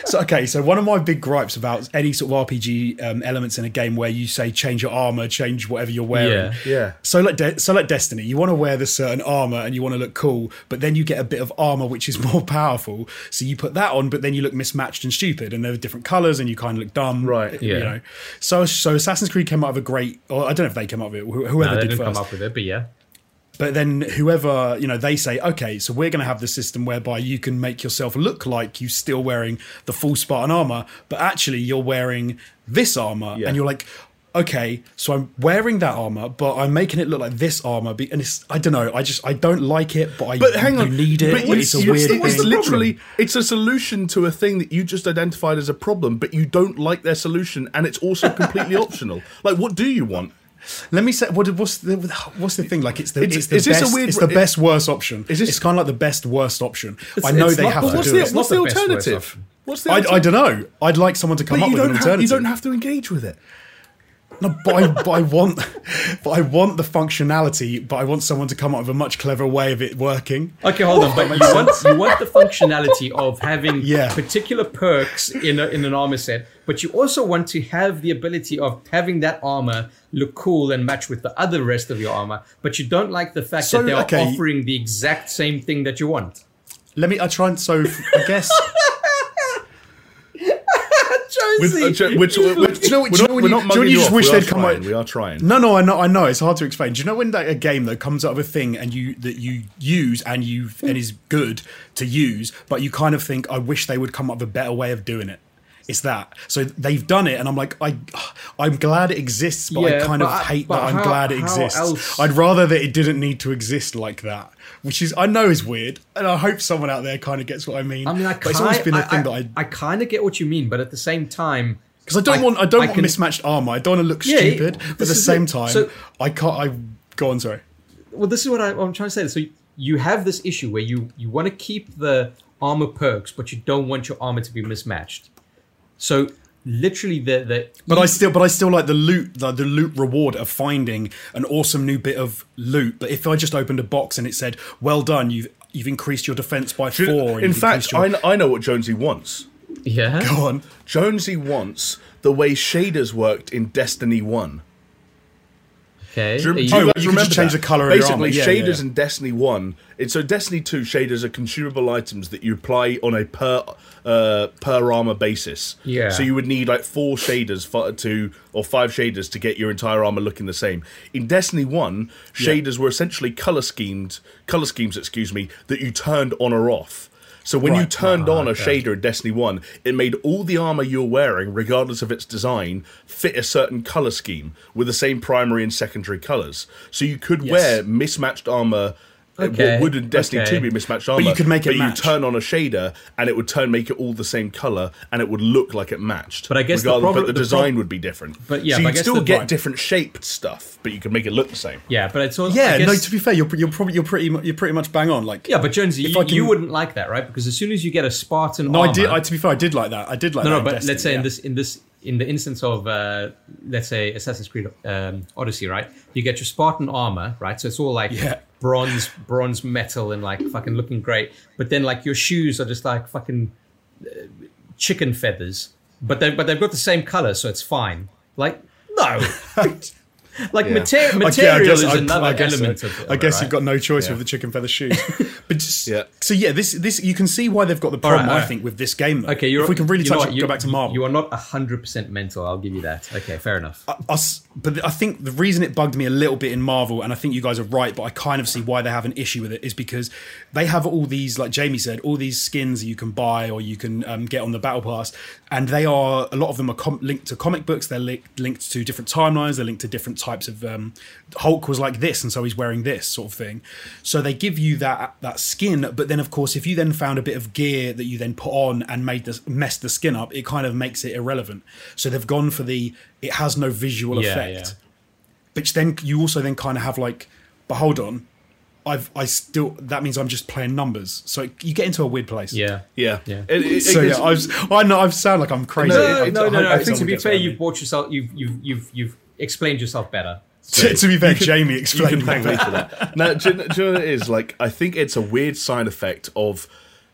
So, okay, so one of my big gripes about any sort of R P G um, elements in a game where you say change your armor, change whatever you're wearing. Yeah. yeah. So like De- so like Destiny, you want to wear this certain armor and you want to look cool, but then you get a bit of armor which is more powerful. So you put that on, but then you look mismatched and stupid, and they're different colors and you kind of look dumb. Right. You yeah. know. So so Assassin's Creed came out with a great, or I don't know if they came up with it, whoever no, they did didn't first. come up with it, but yeah. But then whoever, you know, they say, okay, so we're going to have the system whereby you can make yourself look like you're still wearing the full Spartan armor, but actually you're wearing this armor. Yeah. And you're like, okay, so I'm wearing that armor, but I'm making it look like this armor. Be- and it's, I don't know, I just, I don't like it, but I but hang on, you need it. But it's, it's a weird thing. It's literally, it's a solution to a thing that you just identified as a problem, but you don't like their solution, and it's also completely optional. Like, what do you want? Let me say, what, what's the what's the thing? Like, it's the it's, it's the is best, this a weird, it's the best it, worst option. Is this, it's kind of like the best worst option. I know they not, have to do the, it. What's the, the alternative? What's the alternative? I, I don't know. I'd like someone to come but up with an alternative. Have, you don't have to engage with it. No, but I, but I want, but I want the functionality. But I want someone to come up with a much clever way of it working. Okay, hold on. But you want you want the functionality of having yeah. particular perks in a, in an armor set, but you also want to have the ability of having that armor look cool and match with the other rest of your armor. But you don't like the fact so, that they are okay. offering the exact same thing that you want. Let me. I try and so I guess. With, uh, ch- which, uh, which, do you know, do you know when you, you, you just wish they'd come out? We are trying. No, no, I know, I know. It's hard to explain. Do you know when that, a game that comes out of a thing and you that you use and you and is good to use, but you kind of think, I wish they would come up with a better way of doing it. It's that. So they've done it, and I'm like, I, I'm glad it exists, but yeah, I kind but of hate that. How, I'm glad it exists. Else? I'd rather that it didn't need to exist like that. Which is, I know is weird, and I hope someone out there kind of gets what I mean. I mean, I kind, it's always been a thing I, I, that I... I kind of get what you mean, but at the same time... Because I don't I, want I don't I want can, mismatched armour. I don't want to look yeah, stupid, but at the same it. time, so, I can't... I Go on, sorry. Well, this is what I, I'm trying to say. So you have this issue where you, you want to keep the armour perks, but you don't want your armour to be mismatched. So... Literally, the the but I still but I still like the loot the, the loot reward of finding an awesome new bit of loot. But if I just opened a box and it said, "Well done, you've you've increased your defense by four." You, in fact, your- I I know what Jonesy wants. Yeah, go on. Jonesy wants the way shaders worked in Destiny one. Okay. Do you, you, oh, you, you remember just change that? The colour of your armor. Basically, yeah, shaders yeah. in Destiny one. And so Destiny two shaders are consumable items that you apply on a per uh, per armor basis. Yeah. So you would need like four shaders for, to or five shaders to get your entire armor looking the same. In Destiny one, shaders yeah. were essentially color schemed color schemes. Excuse me, that you turned on or off. So when right. you turned oh, on a okay. shader in Destiny one, it made all the armor you're wearing, regardless of its design, fit a certain color scheme with the same primary and secondary colors. So you could yes. wear mismatched armor. Okay. What would in Destiny okay. two be mismatched armor? But you could make it. But match. You turn on a shader, and it would turn make it all the same color, and it would look like it matched. But I guess regardless, the problem, but the, the design pro- would be different. But yeah, so you would still get right. different shaped stuff, but you could make it look the same. Yeah, but it's all. Yeah, I guess, no. To be fair, you're you're probably you're pretty you're pretty much bang on. Like yeah, but Jonesy, you, can, you wouldn't like that, right? Because as soon as you get a Spartan, no, armor, I did. I, to be fair, I did like that. I did like. No, that no, but Destiny, let's say yeah. in this in this. in the instance of, uh, let's say, Assassin's Creed um, Odyssey, right? You get your Spartan armor, right? So it's all like yeah. bronze, bronze metal and like fucking looking great. But then like your shoes are just like fucking uh, chicken feathers. But they but they've got the same color, so it's fine. Like no, like yeah. mater- material okay, I guess, is I, another I guess element so. of it. I guess right? you've got no choice yeah. with the chicken feather shoes. But just, yeah. so yeah, this this you can see why they've got the problem. All right, all right. I think with this game, though. Okay, you're, if we can really touch what, it, you, go back to Marvel. You are not one hundred percent mental. I'll give you that. Okay, fair enough. I, I, but I think the reason it bugged me a little bit in Marvel, and I think you guys are right, but I kind of see why they have an issue with it, is because they have all these, like Jamie said, all these skins that you can buy or you can um, get on the Battle Pass, and they are a lot of them are com- linked to comic books. They're li- linked to different timelines. They're linked to different types of um, Hulk was like this, and so he's wearing this sort of thing. So they give you that that skin. But then, of course, if you then found a bit of gear that you then put on and made this, messed the skin up, it kind of makes it irrelevant. So they've gone for the, it has no visual yeah, effect. Yeah. But then you also then kind of have like, but hold on, I've I still that means I'm just playing numbers. So it, you get into a weird place. Yeah, yeah, yeah. It, it, so it, yeah, I was, I know I sound like I'm crazy. No, no, no. no, no I, I think to be fair, you've bought yourself, you've you've you've you've explained yourself better. So to be fair, can, Jamie explained that. Now, do you know what it is? Like, I think it's a weird side effect of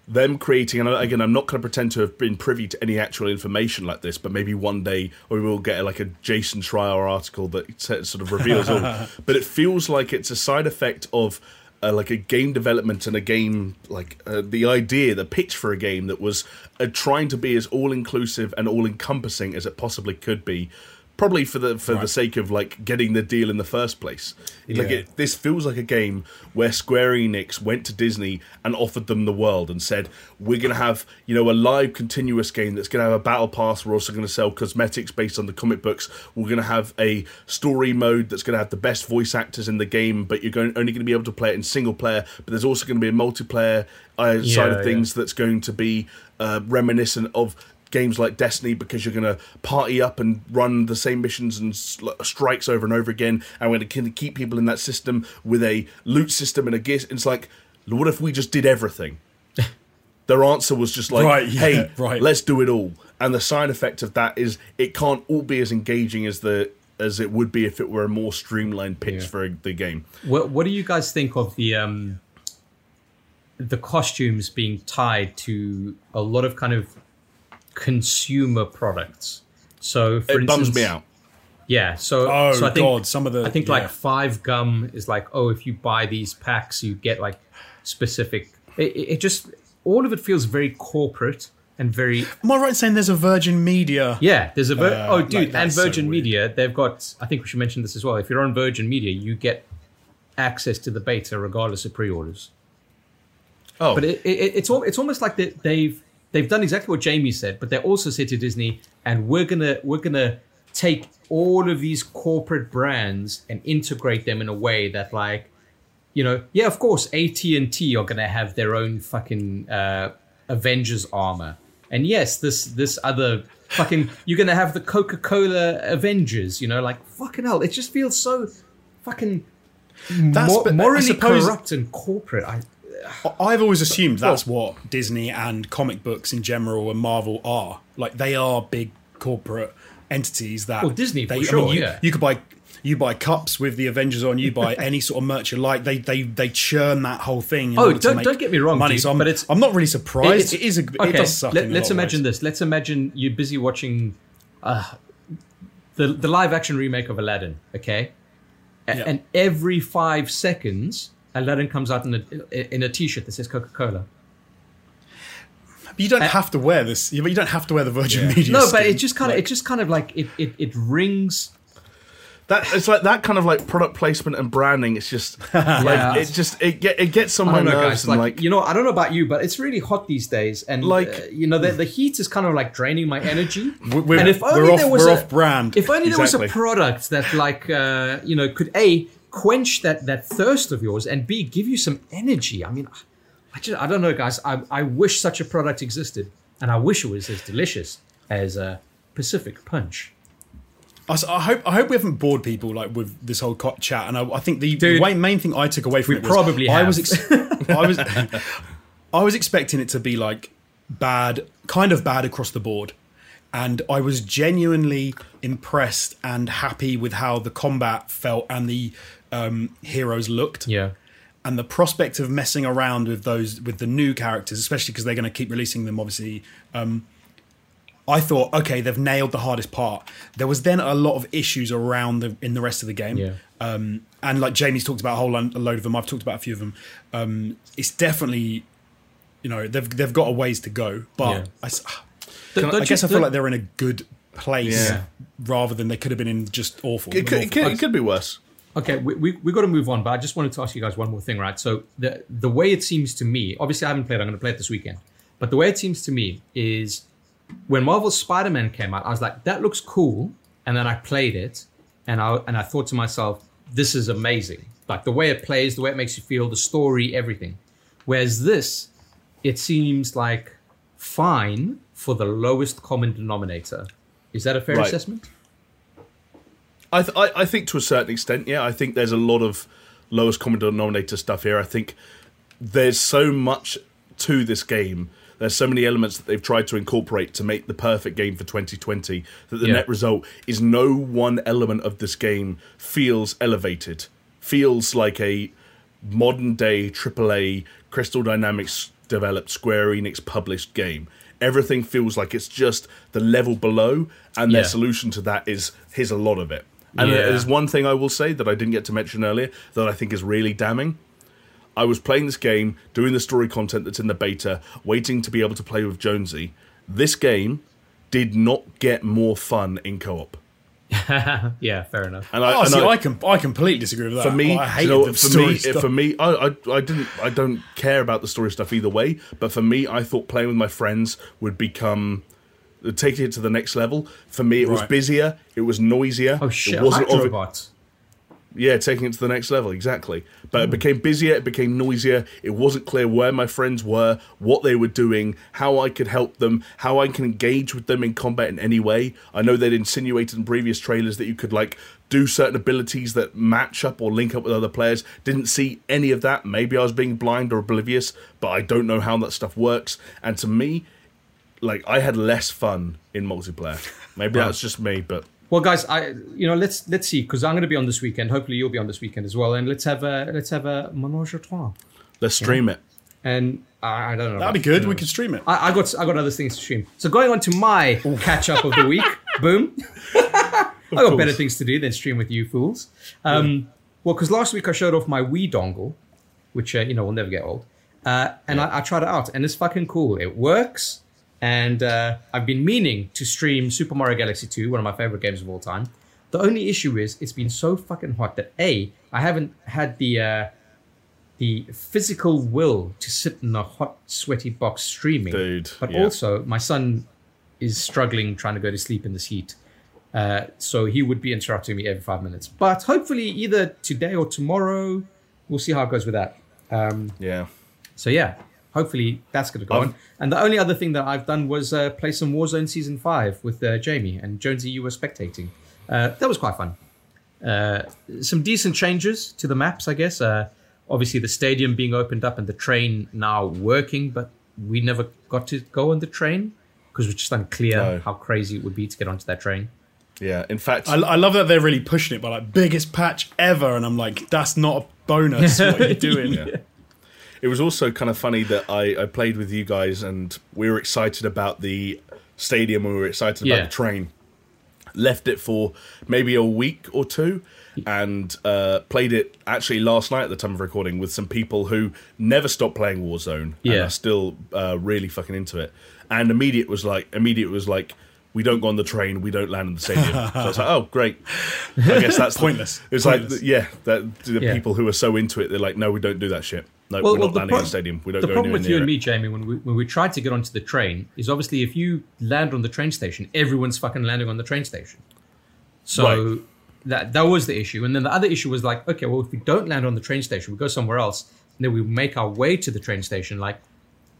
them creating, and again, I'm not going to pretend to have been privy to any actual information like this, but maybe one day we will get like a Jason Schreier article that sort of reveals all. But it feels like it's a side effect of uh, like a game development and a game, like uh, the idea, the pitch for a game that was uh, trying to be as all-inclusive and all-encompassing as it possibly could be, probably for the for right. the sake of like getting the deal in the first place. Yeah. Like it, this feels like a game where Square Enix went to Disney and offered them the world and said, "We're going to have, you know, a live continuous game that's going to have a battle pass. We're also going to sell cosmetics based on the comic books. We're going to have a story mode that's going to have the best voice actors in the game, but you're going only going to be able to play it in single player. But there's also going to be a multiplayer uh, yeah, side of things yeah. that's going to be uh, reminiscent of." Games like Destiny, because you're going to party up and run the same missions and strikes over and over again, and we're going to keep people in that system with a loot system and a gear. It's like, what if we just did everything? Their answer was just like, right, yeah, hey, right. let's do it all. And the side effect of that is it can't all be as engaging as the as it would be if it were a more streamlined pitch yeah. for the game. What, what do you guys think of the um, the costumes being tied to a lot of kind of consumer products? So for it instance, bums me out. Yeah. So, oh so I think, God, some of the I think yeah. like Five Gum is like, oh, if you buy these packs, you get like specific. It, it just all of it feels very corporate and very. Am I right in saying there's a Virgin Media? Yeah, there's a Vir- uh, oh dude, like, and Virgin so Media. They've got. I think we should mention this as well. If you're on Virgin Media, you get access to the beta regardless of pre-orders. Oh, but it, it, it's all. It's almost like that they've. They've done exactly what Jamie said, but they also said to Disney, and we're gonna we're gonna take all of these corporate brands and integrate them in a way that, like, you know, yeah, of course, A T and T are gonna have their own fucking uh, Avengers armor, and yes, this this other fucking you're gonna have the Coca-Cola Avengers, you know, like fucking hell, it just feels so fucking that's, mor- but, morally I suppose- corrupt and corporate. I, I've always assumed that's what Disney and comic books in general and Marvel are. Like, they are big corporate entities that... Well, Disney, they, for sure, I mean, you, yeah. you could buy... You buy cups with the Avengers on. You buy any sort of merch you like. They they they churn that whole thing. Oh, don't don't get me wrong, dude, so but it's I'm not really surprised. It, it is a okay. It does suck. Let, in a let's lot imagine of ways. this. Let's imagine you're busy watching uh, the the live action remake of Aladdin. Okay, a- yeah. and every five seconds. Aladdin comes out in a in a t-shirt that says Coca-Cola. But you don't and, have to wear this. But you don't have to wear the Virgin yeah. Media. No, skin. But it just kind like, of it just kind of like it it, it rings. That it's like that kind of like product placement and branding. It's just like yeah. it just it get it gets on my know, nerves. Guys, like, like you know, I don't know about you, but it's really hot these days, and like uh, you know, the, the heat is kind of like draining my energy. We're, and if only we're there off, was we're a, off brand. If only exactly. there was a product that like uh, you know could a. quench that that thirst of yours, and B, give you some energy. I mean, I just I don't know, guys. I I wish such a product existed, and I wish it was as delicious as a uh, Pacific Punch. I, I hope I hope we haven't bored people like with this whole co- chat. And I, I think the Dude, way, main thing I took away from we it was probably have. I was ex- I was I was expecting it to be like bad, kind of bad across the board, and I was genuinely impressed and happy with how the combat felt and the. Um, heroes looked, yeah, and the prospect of messing around with those with the new characters, especially because they're going to keep releasing them. Obviously, um, I thought, okay, they've nailed the hardest part. There was then a lot of issues around the, in the rest of the game, yeah. um, and like Jamie's talked about a whole lo- a load of them. I've talked about a few of them. Um, it's definitely, you know, they've they've got a ways to go, but yeah. I, I, I guess you, I feel like they're in a good place yeah. rather than they could have been in just awful. It could, awful. It could, it could be worse. Okay, we we we got to move on, but I just wanted to ask you guys one more thing, right? So the the way it seems to me, obviously I haven't played, I'm going to play it this weekend, but the way it seems to me is when Marvel's Spider-Man came out, I was like, that looks cool, and then I played it, and I and I thought to myself, this is amazing, like the way it plays, the way it makes you feel, the story, everything. Whereas this, it seems like fine for the lowest common denominator. Is that a fair right. assessment? I, th- I think to a certain extent, yeah. I think there's a lot of lowest common denominator stuff here. I think there's so much to this game. There's so many elements that they've tried to incorporate to make the perfect game for twenty twenty that the yeah. net result is no one element of this game feels elevated, feels like a modern-day triple A Crystal Dynamics Enix-developed, Square Enix-published game. Everything feels like it's just the level below, and yeah. their solution to that is, here's a lot of it. And yeah. there's one thing I will say that I didn't get to mention earlier that I think is really damning. I was playing this game, doing the story content that's in the beta, waiting to be able to play with Jonesy. This game did not get more fun in co-op. Yeah, fair enough. And I, oh, and see, I, I can, I completely disagree with that. For me, oh, I hated you know, the for story me, stuff. For me, I, I, I didn't, I don't care about the story stuff either way. But for me, I thought playing with my friends would become, take it to the next level. For me, it right. was busier, it was noisier. Oh shit! It wasn't over- robots. Yeah, taking it to the next level, exactly. But mm. it became busier, it became noisier, it wasn't clear where my friends were, what they were doing, how I could help them, how I can engage with them in combat in any way. I know they'd insinuated in previous trailers that you could like do certain abilities that match up or link up with other players. Didn't see any of that. Maybe I was being blind or oblivious, but I don't know how that stuff works. And to me, like, I had less fun in multiplayer. Maybe yeah. that's just me, but... Well, guys, I you know let's let's see, because I'm going to be on this weekend. Hopefully, you'll be on this weekend as well. And let's have a let's have a ménage à trois. Let's stream yeah. it. And I, I don't know. That'd be good. We could stream it. I, I got I got other things to stream. So going on to my catch up of the week. Boom. I got course. better things to do than stream with you fools. Um, yeah. Well, because last week I showed off my Wii dongle, which uh, you know will never get old. Uh, and yeah. I, I tried it out, and it's fucking cool. It works. And uh, I've been meaning to stream Super Mario Galaxy two, one of my favorite games of all time. The only issue is it's been so fucking hot that A, I haven't had the uh, the physical will to sit in a hot, sweaty box streaming. Dude, but yeah. also, my son is struggling trying to go to sleep in this heat. Uh, so he would be interrupting me every five minutes. But hopefully either today or tomorrow, we'll see how it goes with that. Um, yeah. So yeah. Hopefully that's going to go I've, on. And the only other thing that I've done was uh, play some Warzone Season five with uh, Jamie. And Jonesy, you were spectating. Uh, that was quite fun. Uh, some decent changes to the maps, I guess. Uh, obviously, the stadium being opened up and the train now working. But we never got to go on the train because it's just unclear no. how crazy it would be to get onto that train. Yeah, in fact... I, I love that they're really pushing it by like, biggest patch ever. And I'm like, that's not a bonus. What are you doing? yeah. It was also kind of funny that I, I played with you guys and we were excited about the stadium and we were excited yeah. about the train. Left it for maybe a week or two and uh, played it actually last night at the time of recording with some people who never stopped playing Warzone yeah. and are still uh, really fucking into it. And immediate was like, immediate was like, we don't go on the train, we don't land in the stadium. So I was like, oh, great. I guess that's pointless. The, it's pointless. Like, yeah, that, the yeah. people who are so into it, they're like, no, we don't do that shit. No, well, we're well, not landing pro- in the stadium. We don't the go problem with you and it. me, Jamie, when we, when we tried to get onto the train is obviously if you land on the train station, everyone's fucking landing on the train station. So right. that that was the issue. And then the other issue was like, okay, well, if we don't land on the train station, we go somewhere else, and then we make our way to the train station. Like,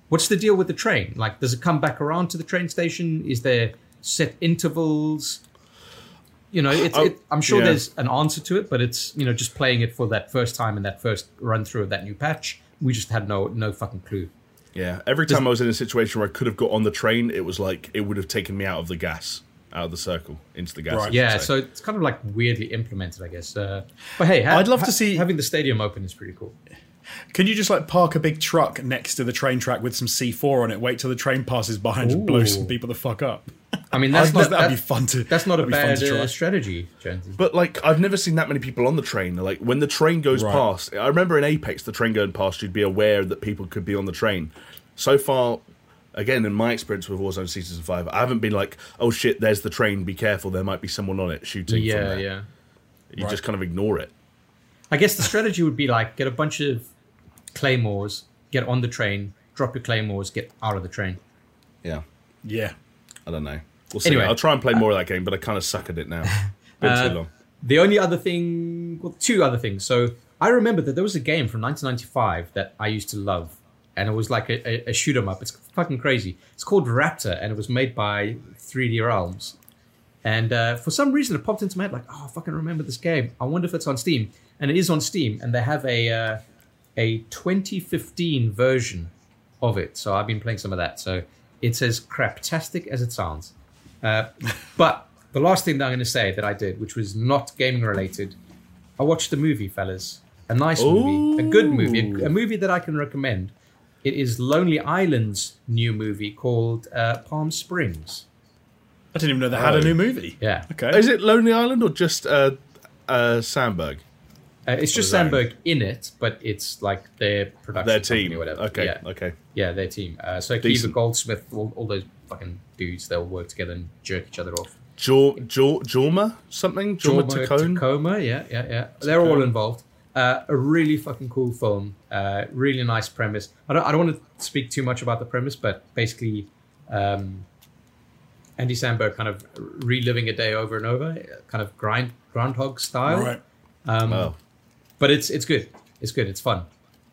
what's the deal with the train? Like, does it come back around to the train station? Is there... set intervals, you know, it's, oh, it, I'm sure yeah. there's an answer to it, but it's, you know, just playing it for that first time and that first run through of that new patch, we just had no no fucking clue. Yeah, every time Does, I was in a situation where I could have got on the train, it was like, it would have taken me out of the gas, out of the circle, into the gas. Right. Yeah, so it's kind of like weirdly implemented, I guess. Uh, but hey, ha- I'd love ha- to see having the stadium open is pretty cool. Could you just like park a big truck next to the train track with some C four on it, wait till the train passes behind Ooh. and blow some people the fuck up? I mean, that's I not, that'd that, be fun to. That's not a bad uh, strategy, Jensen. But like, I've never seen that many people on the train. Like when the train goes right. past, I remember in Apex, the train going past, you'd be aware that people could be on the train. So far, again, in my experience with Warzone Season five, I haven't been like, oh shit, there's the train. Be careful, there might be someone on it shooting. Yeah, from there. yeah. You right. just kind of ignore it. I guess the strategy would be like get a bunch of claymores, get on the train, drop your claymores, get out of the train. Yeah. Yeah. I don't know. We'll see. Anyway, I'll try and play more uh, of that game, but I kind of suck at it now. Been uh, too long. The only other thing, well, two other things. So I remember that there was a game from nineteen ninety-five that I used to love, and it was like a, a, a shoot 'em up. It's fucking crazy. It's called Raptor, and it was made by three D Realms. And uh, for some reason, it popped into my head like, oh, I fucking remember this game. I wonder if it's on Steam. And it is on Steam, and they have a uh, a twenty fifteen version of it. So I've been playing some of that. So. It's as craptastic as it sounds. Uh, but the last thing that I'm going to say that I did, which was not gaming related, I watched a movie, fellas. A nice Ooh. movie, a good movie, a, a movie that I can recommend. It is Lonely Island's new movie called uh, Palm Springs. I didn't even know they had oh. a new movie. Yeah. Okay. Is it Lonely Island or just uh, uh, Sandberg? Uh, it's just Sandberg in it, but it's like their production their team or whatever. Okay, yeah. okay. Yeah, their team. Uh, so Kiva Goldsmith, all, all those fucking dudes, they'll work together and jerk each other off. Jor, Jor, Jorma something? Jorma, Jorma Tacoma? Tacoma, yeah, yeah, yeah. Tacoma. They're all involved. Uh, a really fucking cool film. Uh, really nice premise. I don't, I don't want to speak too much about the premise, but basically... Um, Andy Samberg kind of reliving a day over and over, kind of grind groundhog style. Right. Um, wow. But it's it's good. It's good. It's fun.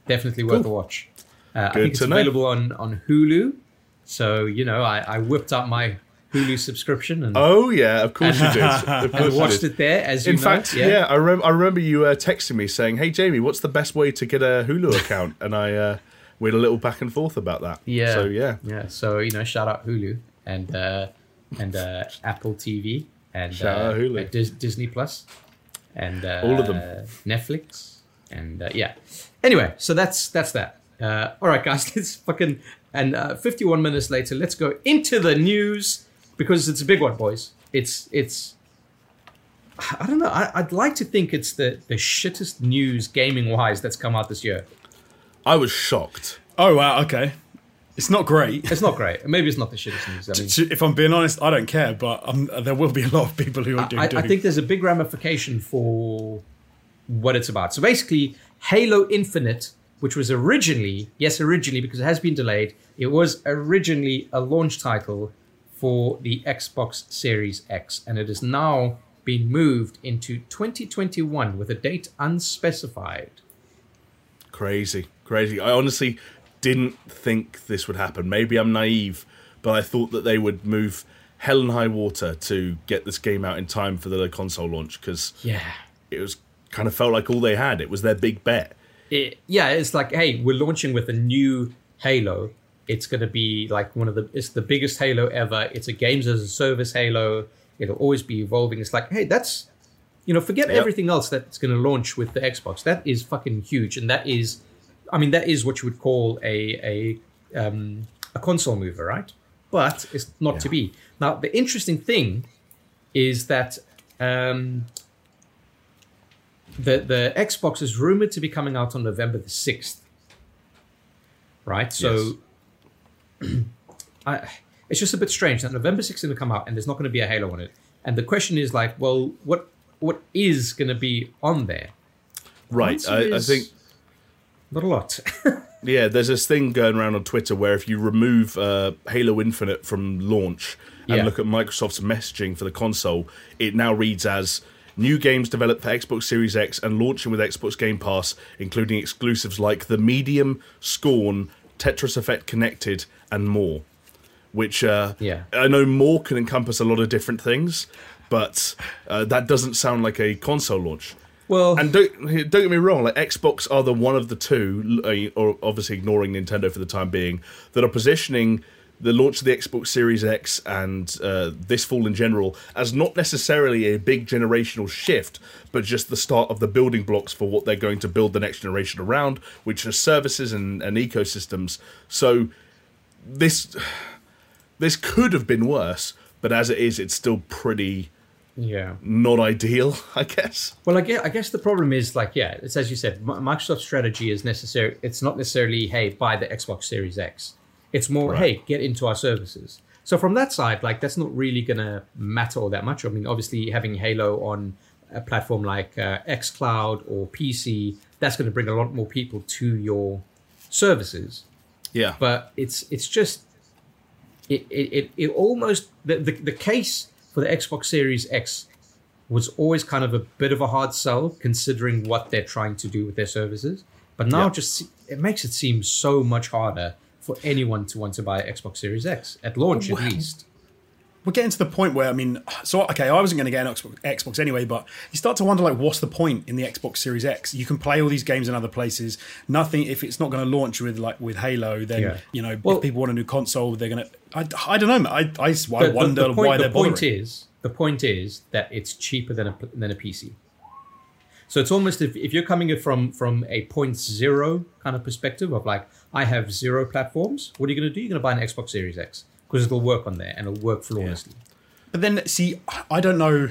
Definitely worth cool. a watch. Uh, I think it's available on, on Hulu. So, you know, I, I whipped up my Hulu subscription. And, oh, yeah, of course and, you did. Of course and watched did. it there, as you In know. fact, yeah, yeah I, rem- I remember you uh, texting me saying, hey, Jamie, what's the best way to get a Hulu account? And I uh, we had a little back and forth about that. Yeah. So, yeah. Yeah. So, you know, shout out Hulu. And... Uh, and uh, Apple T V and uh, Hulu. Dis- Disney Plus and uh, all of them, Netflix and uh, yeah. Anyway, so that's that's that. Uh, all right, guys, let's fucking and uh, fifty-one minutes later, let's go into the news because it's a big one, boys. It's it's I don't know. I, I'd like to think it's the the shittest news gaming wise that's come out this year. I was shocked. Oh wow, okay. It's not great. It's not great. Maybe it's not the shittest news. I mean, if I'm being honest, I don't care, but um, there will be a lot of people who do. I, do. I think there's a big ramification for what it's about. So basically, Halo Infinite, which was originally, yes, originally, because it has been delayed, it was originally a launch title for the Xbox Series X, and it has now been moved into twenty twenty-one with a date unspecified. Crazy, crazy. I honestly... didn't think this would happen. Maybe I'm naive, but I thought that they would move hell and high water to get this game out in time for the console launch because yeah. it was kind of felt like all they had. It was their big bet. It, yeah, it's like, hey, we're launching with a new Halo. It's going to be like one of the, it's the biggest Halo ever. It's a games as a service Halo. It'll always be evolving. It's like, hey, that's, you know, forget yep. everything else that's going to launch with the Xbox. That is fucking huge. And that is, I mean, that is what you would call a a, um, a console mover, right? But it's not yeah. to be. Now, the interesting thing is that um, the, the Xbox is rumored to be coming out on November the sixth, right? So yes. I, it's just a bit strange that November sixth is going to come out and there's not going to be a Halo on it. And the question is like, well, what what is going to be on there? Right, I, is, I think... Not a lot. yeah, there's this thing going around on Twitter where if you remove uh, Halo Infinite from launch and yeah. look at Microsoft's messaging for the console, it now reads as new games developed for Xbox Series X and launching with Xbox Game Pass, including exclusives like The Medium, Scorn, Tetris Effect Connected, and more. Which uh, yeah. I know more can encompass a lot of different things, but uh, that doesn't sound like a console launch. Well, and don't don't get me wrong, like Xbox are the one of the two, or obviously ignoring Nintendo for the time being, that are positioning the launch of the Xbox Series X and uh, this fall in general as not necessarily a big generational shift, but just the start of the building blocks for what they're going to build the next generation around, which are services and, and ecosystems. So this this could have been worse, but as it is, it's still pretty... Yeah, not ideal, I guess. Well, I guess, I guess the problem is like, yeah, it's as you said, Microsoft's strategy is necessary. It's not necessarily, hey, buy the Xbox Series X. It's more, right. hey, get into our services. So from that side, like that's not really going to matter all that much. I mean, obviously having Halo on a platform like uh, X Cloud or P C, that's going to bring a lot more people to your services. Yeah. But it's it's just, it it, it, it almost, the, the, the case... for the Xbox Series X was always kind of a bit of a hard sell considering what they're trying to do with their services. But now yep. just it makes it seem so much harder for anyone to want to buy Xbox Series X at launch well, at least. We're getting to the point where, I mean, so, okay, I wasn't going to get an Xbox anyway, but you start to wonder, like, what's the point in the Xbox Series X? You can play all these games in other places. Nothing, if it's not going to launch with, like, with Halo, then, yeah. you know, well, if people want a new console, they're going to... I, I don't know. I, I, I the, wonder the point, why the they're bothering. Point is, the point is that it's cheaper than a, than a P C. So it's almost, if, if you're coming from from a point zero kind of perspective of like, I have zero platforms, what are you going to do? You're going to buy an Xbox Series X because it'll work on there and it'll work flawlessly. Yeah. But then, see, I don't know.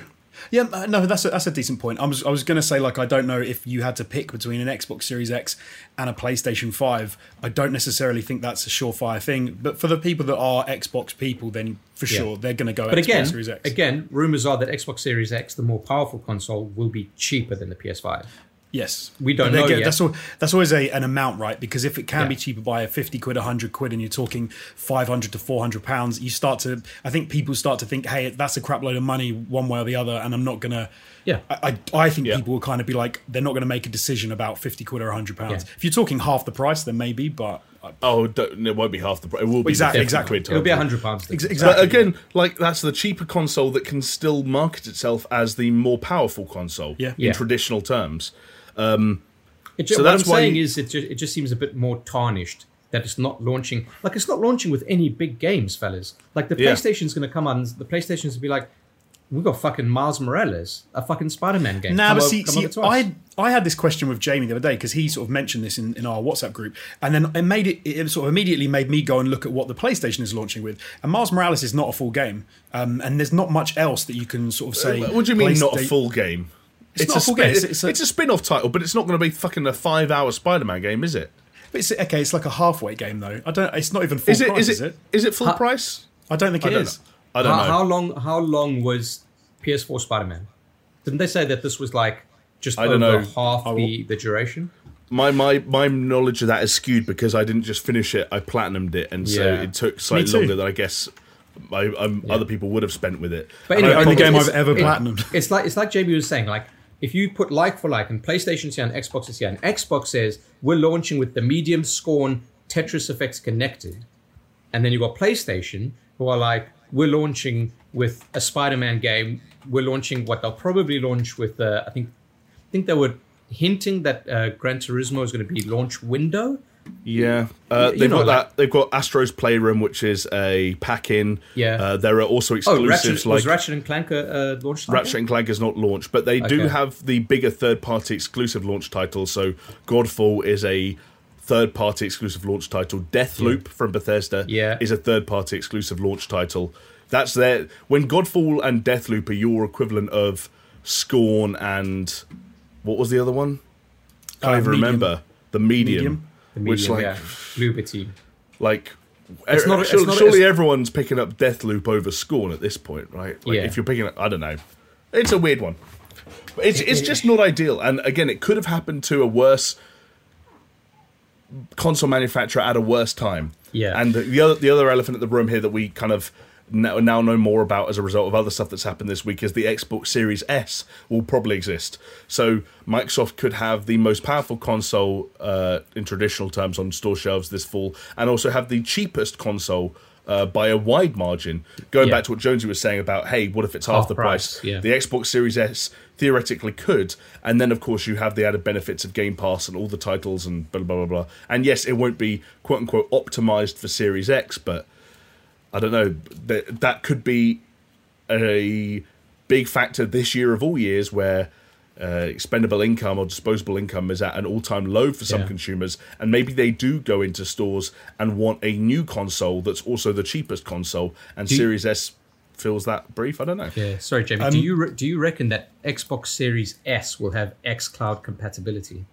Yeah, no, that's a, that's a decent point. I was I was going to say, like, I don't know if you had to pick between an Xbox Series X and a PlayStation five. I don't necessarily think that's a surefire thing. But for the people that are Xbox people, then for yeah. sure, they're going to go but Xbox again, Series X. Again, rumours are that Xbox Series X, the more powerful console, will be cheaper than the P S five. Yes. We don't know yet. That's, all, that's always a, an amount, right? Because if it can yeah. be cheaper by fifty quid, one hundred quid, and you're talking five hundred to four hundred pounds, you start to, I think people start to think, hey, that's a crap load of money one way or the other, and I'm not going to, yeah. I, I, I think yeah. people will kind of be like, they're not going to make a decision about fifty quid or one hundred pounds. Yeah. If you're talking half the price, then maybe, but. Oh, it won't be half the price. It will be exactly, exactly. It'll be a hundred pounds. Exactly. But again, like that's the cheaper console that can still market itself as the more powerful console yeah. in yeah. traditional terms. Um, it, so what that's I'm why saying you, is it just, it just seems a bit more tarnished that it's not launching. Like it's not launching with any big games, fellas. Like the PlayStation's yeah. going to come out and the PlayStation's going to be like, we've got fucking Miles Morales, a fucking Spider-Man game. Nah, come but see, over, see I, I had this question with Jamie the other day because he sort of mentioned this in, in our WhatsApp group, and then it made it, it sort of immediately made me go and look at what the PlayStation is launching with. And Miles Morales is not a full game, um, and there's not much else that you can sort of say. Uh, what do you mean Playsta- not a full game? It's, it's not a full sp- game. It's, it's, a, it's a spin-off title, but it's not going to be fucking a five-hour Spider-Man game, is it? But it's, okay, it's like a halfway game though. I don't. It's not even full is it, price. Is it? Is it, is it full ha- price? I don't think I it don't is. Know. I don't how, know. How long How long was P S four Spider-Man? Didn't they say that this was like just I over don't know. half the, the duration? My, my my knowledge of that is skewed because I didn't just finish it, I platinumed it, and so yeah. it took slightly longer than I guess I, um, yeah. other people would have spent with it. But anyway, the only game I've ever it, platinumed. It's like, it's like J B was saying, like, if you put like for like, and PlayStation's here and Xbox is here, and Xbox says, we're launching with the medium Scorn Tetris Effects connected, and then you've got PlayStation, who are like, we're launching with a Spider-Man game. We're launching what they'll probably launch with. Uh, I think, I think they were hinting that uh, Gran Turismo is going to be launch window. Yeah, uh, they've know, got like, that. They've got Astro's Playroom, which is a pack-in. Yeah, uh, there are also exclusives oh, Ratchet, like was Ratchet and Clank uh, launch title? Ratchet and Clank is not launched, but they okay. do have the bigger third-party exclusive launch titles. So Godfall is a third-party exclusive launch title. Deathloop yeah. from Bethesda yeah. is a third-party exclusive launch title. That's their... When Godfall and Deathloop are your equivalent of Scorn and... What was the other one? I can't uh, even medium. remember. The Medium. medium. The medium, which, like... Yeah. Liberty. Like... It's er, not, it's surely not, surely everyone's picking up Deathloop over Scorn at this point, right? Like, yeah. if you're picking up... I don't know. It's a weird one. It's It's just not ideal. And again, it could have happened to a worse... console manufacturer at a worse time. Yeah. And the other the other elephant in the room here that we kind of now know more about as a result of other stuff that's happened this week is the Xbox Series S will probably exist. So Microsoft could have the most powerful console uh, in traditional terms on store shelves this fall, and also have the cheapest console uh, by a wide margin. Going yeah. back to what Jonesy was saying about, hey, what if it's half, half the price? price. Yeah. The Xbox Series S theoretically could, and then of course you have the added benefits of Game Pass and all the titles and blah blah blah blah. And yes, it won't be quote unquote optimized for Series X, but I don't know, that that could be a big factor this year of all years where uh, expendable income or disposable income is at an all-time low for some yeah. consumers, and maybe they do go into stores and want a new console that's also the cheapest console, and do Series you- S fills that brief. I don't know. Yeah, sorry, Jamie. Um, do you re- do you reckon that Xbox Series S will have X Cloud compatibility?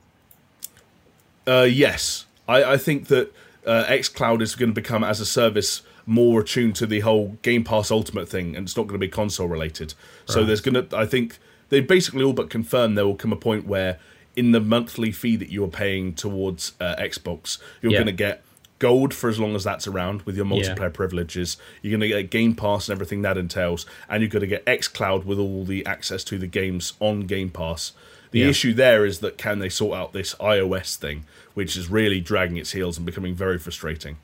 Uh, yes, I, I think that uh, X Cloud is going to become as a service more attuned to the whole Game Pass Ultimate thing, and it's not going to be console related. Right. So there's going to, I think, they basically all but confirmed there will come a point where in the monthly fee that you are paying towards uh, Xbox, you're yeah. going to get Gold for as long as that's around with your multiplayer yeah. privileges. You're going to get Game Pass and everything that entails, and you're going to get X Cloud with all the access to the games on Game Pass. The yeah. issue there is that can they sort out this iOS thing, which is really dragging its heels and becoming very frustrating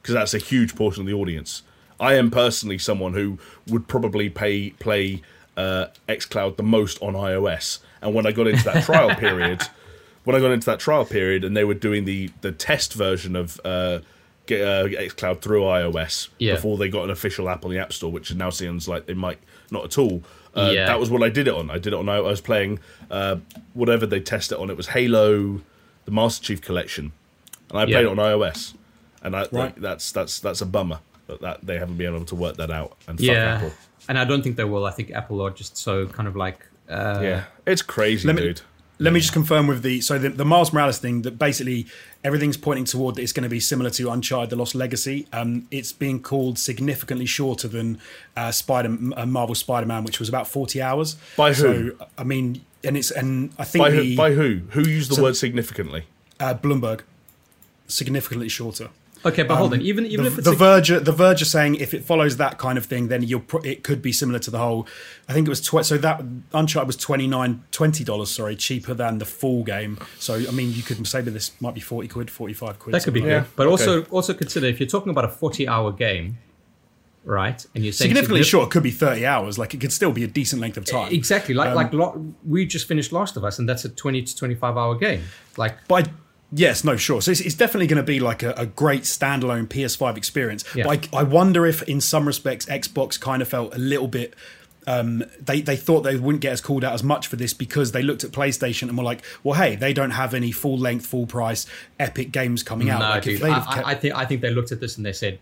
because that's a huge portion of the audience. I am personally someone who would probably pay, play uh, X Cloud the most on iOS, and when I got into that trial period... When I got into that trial period and they were doing the, the test version of uh, uh, X Cloud through iOS yeah. before they got an official app on the App Store, which now sounds like they might not at all. Uh, yeah. That was what I did it on. I did it on. I was playing uh, whatever they test it on. It was Halo, the Master Chief Collection, and I yeah. played it on iOS. And I, right. like, that's that's that's a bummer that, that they haven't been able to work that out. And fuck yeah. Apple. And I don't think they will. I think Apple are just so kind of like uh, yeah, it's crazy, let me, dude. Let yeah. me just confirm with the so the, the Miles Morales thing that basically everything's pointing toward that it's going to be similar to Uncharted: The Lost Legacy. Um, it's being called significantly shorter than uh, Spider uh, Marvel Spider-Man, which was about forty hours. By who? So, I mean, and it's and I think by who? The, by who? Who used the so, word significantly? Uh, Bloomberg, significantly shorter. Okay, but um, hold on. Even even the, if it's the Verge, the Verge are saying if it follows that kind of thing, then you'll pro- it could be similar to the whole. I think it was tw- so that Uncharted was twenty-nine, twenty dollars, sorry, cheaper than the full game. So I mean, you could say that this might be forty quid, forty-five quid. That could be good, yeah. but okay. also also consider if you're talking about a forty-hour game, right? And you're saying significantly signif- short, it could be thirty hours. Like it could still be a decent length of time. Exactly. Like um, like lo- we just finished Last of Us, and that's a twenty to twenty-five hour game. Like by. Yes, no, sure. So it's, it's definitely going to be like a, a great standalone P S five experience. Yeah. But I, I wonder if in some respects Xbox kind of felt a little bit... Um, they, they thought they wouldn't get as called out as much for this because they looked at PlayStation and were like, well, hey, they don't have any full-length, full-price Epic games coming out. No, like, dude, if I, kept... I, think, I think they looked at this and they said,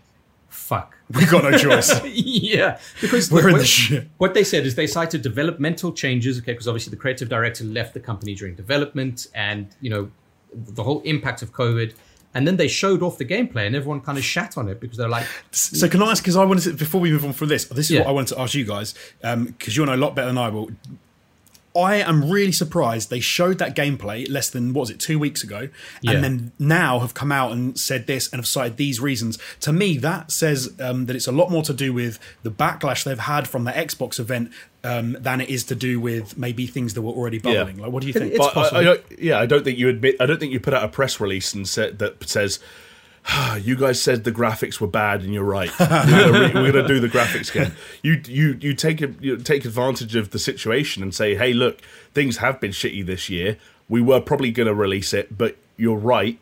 fuck. We've got no choice. yeah. Because We're look, in what, the shit. What they said is they cited developmental changes, okay, because obviously the creative director left the company during development and, you know, the whole impact of COVID, and then they showed off the gameplay and everyone kind of shat on it because they're like... So can I ask, because I wanted to, before we move on from this, this is yeah. what I wanted to ask you guys, um, because you'll know a lot better than I will. I am really surprised they showed that gameplay less than, what was it, two weeks ago, yeah. and then now have come out and said this and have cited these reasons. To me, that says um, that it's a lot more to do with the backlash they've had from the Xbox event um, than it is to do with maybe things that were already bubbling. Yeah. Like, what do you think? It, it's possible. I, I yeah, I don't think you admit. I don't think you put out a press release and said that says. You guys said the graphics were bad, and you're right. We're gonna, we're gonna do the graphics again. You you you take you take advantage of the situation and say, hey, look, things have been shitty this year. We were probably going to release it, but you're right.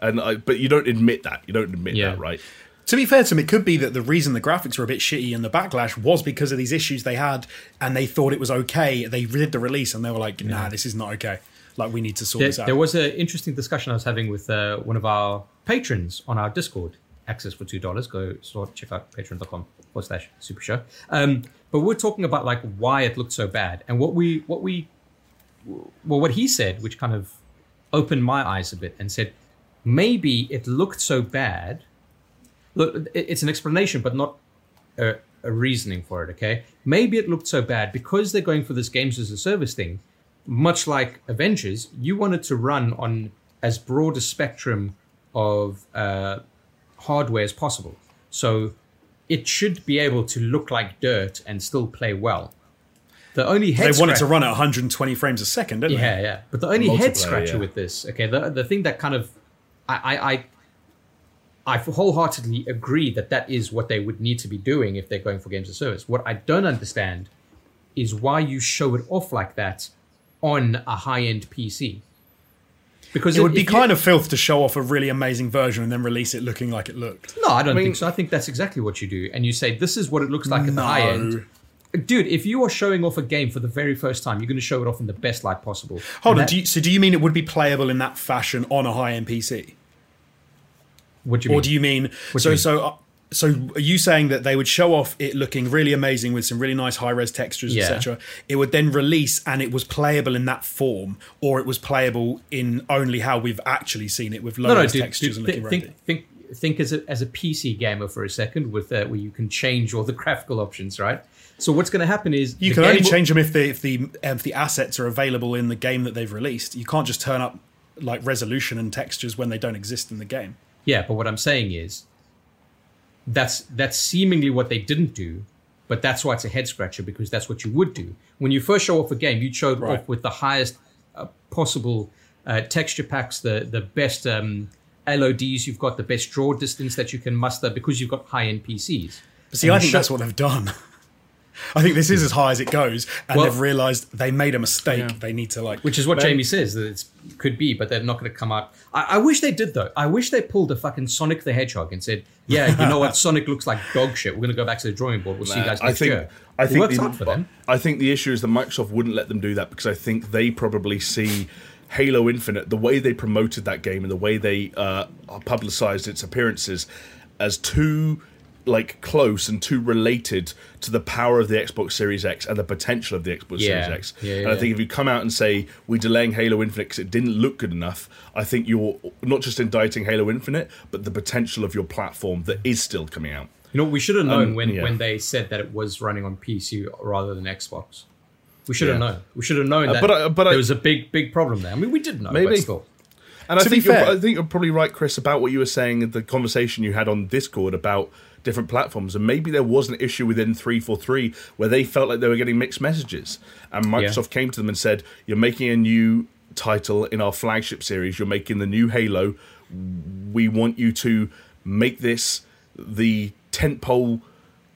And I, but you don't admit that. You don't admit yeah. that, right? To be fair to them, it could be that the reason the graphics were a bit shitty and the backlash was because of these issues they had, and they thought it was okay. They did the release, and they were like, nah, yeah. this is not okay. Like, we need to sort there, this out. There was an interesting discussion I was having with uh, one of our patrons on our Discord. Access for two dollars. Go sort, check out patreon dot com forward slash super show. Um, but we're talking about, like, why it looked so bad. And what we, what we, well, what he said, which kind of opened my eyes a bit and said, maybe it looked so bad. Look, it's an explanation, but not a, a reasoning for it, okay? Maybe it looked so bad because they're going for this games as a service thing. Much like Avengers, you wanted to run on as broad a spectrum of uh, hardware as possible. So it should be able to look like dirt and still play well. The only head They wanted scratch- to run at one hundred twenty frames a second, didn't yeah, they? Yeah, yeah. But the only head scratcher yeah. with this, okay, the the thing that kind of... I, I, I, I wholeheartedly agree that that is what they would need to be doing if they're going for games of service. What I don't understand is why you show it off like that on a high-end P C, because it, it would be kind of filth to show off a really amazing version and then release it looking like it looked. No, I don't I mean, think so. I think that's exactly what you do, and you say this is what it looks like no. at the high end, dude. If you are showing off a game for the very first time, you're going to show it off in the best light possible. Hold and on, that, do you, so do you mean it would be playable in that fashion on a high-end P C? What do you or mean? Or do you mean what so you mean? so? Uh, So are you saying that they would show off it looking really amazing with some really nice high-res textures, yeah. et cetera? It would then release and it was playable in that form, or it was playable in only how we've actually seen it with low-res no, no, textures do, do, and looking th- think, think, think as a, as a P C gamer for a second, with uh, where you can change all the graphical options, right? So what's going to happen is... You can only will- change them if the, if, the, if the assets are available in the game that they've released. You can't just turn up like resolution and textures when they don't exist in the game. Yeah, but what I'm saying is... That's that's seemingly what they didn't do, but that's why it's a head scratcher, because that's what you would do. When you first show off a game, you showed right. off with the highest uh, possible uh, texture packs, the, the best um, L O Ds you've got, the best draw distance that you can muster because you've got high-end P Cs. But see, and I think show- that's what they've done. I think this is as high as it goes, and well, they've realised they made a mistake. Yeah. They need to like... Which is what Jamie says, that it could be, but they're not going to come out... I, I wish they did, though. I wish they pulled a fucking Sonic the Hedgehog and said, yeah, you know what, Sonic looks like dog shit. We're going to go back to the drawing board. We'll nah, see you guys next I think, year. I think it works the, out for them. I think the issue is that Microsoft wouldn't let them do that because I think they probably see... Halo Infinite, the way they promoted that game and the way they uh, publicised its appearances as too like close and too related to the power of the Xbox Series X and the potential of the Xbox yeah. Series X. Yeah, yeah, and I think yeah. if you come out and say, we're delaying Halo Infinite because it didn't look good enough, I think you're not just indicting Halo Infinite, but the potential of your platform that is still coming out. You know, we should have known um, when, yeah. when they said that it was running on P C rather than Xbox. We should yeah. have known. We should have known uh, that but I, but there I, was a big, big problem there. I mean, we did know, maybe. But still. And to I think be fair, you're, I think you're probably right, Chris, about what you were saying in the conversation you had on Discord about different platforms, and maybe there was an issue within three forty-three where they felt like they were getting mixed messages, and Microsoft yeah. came to them and said, you're making a new title in our flagship series, you're making the new Halo, we want you to make this the tentpole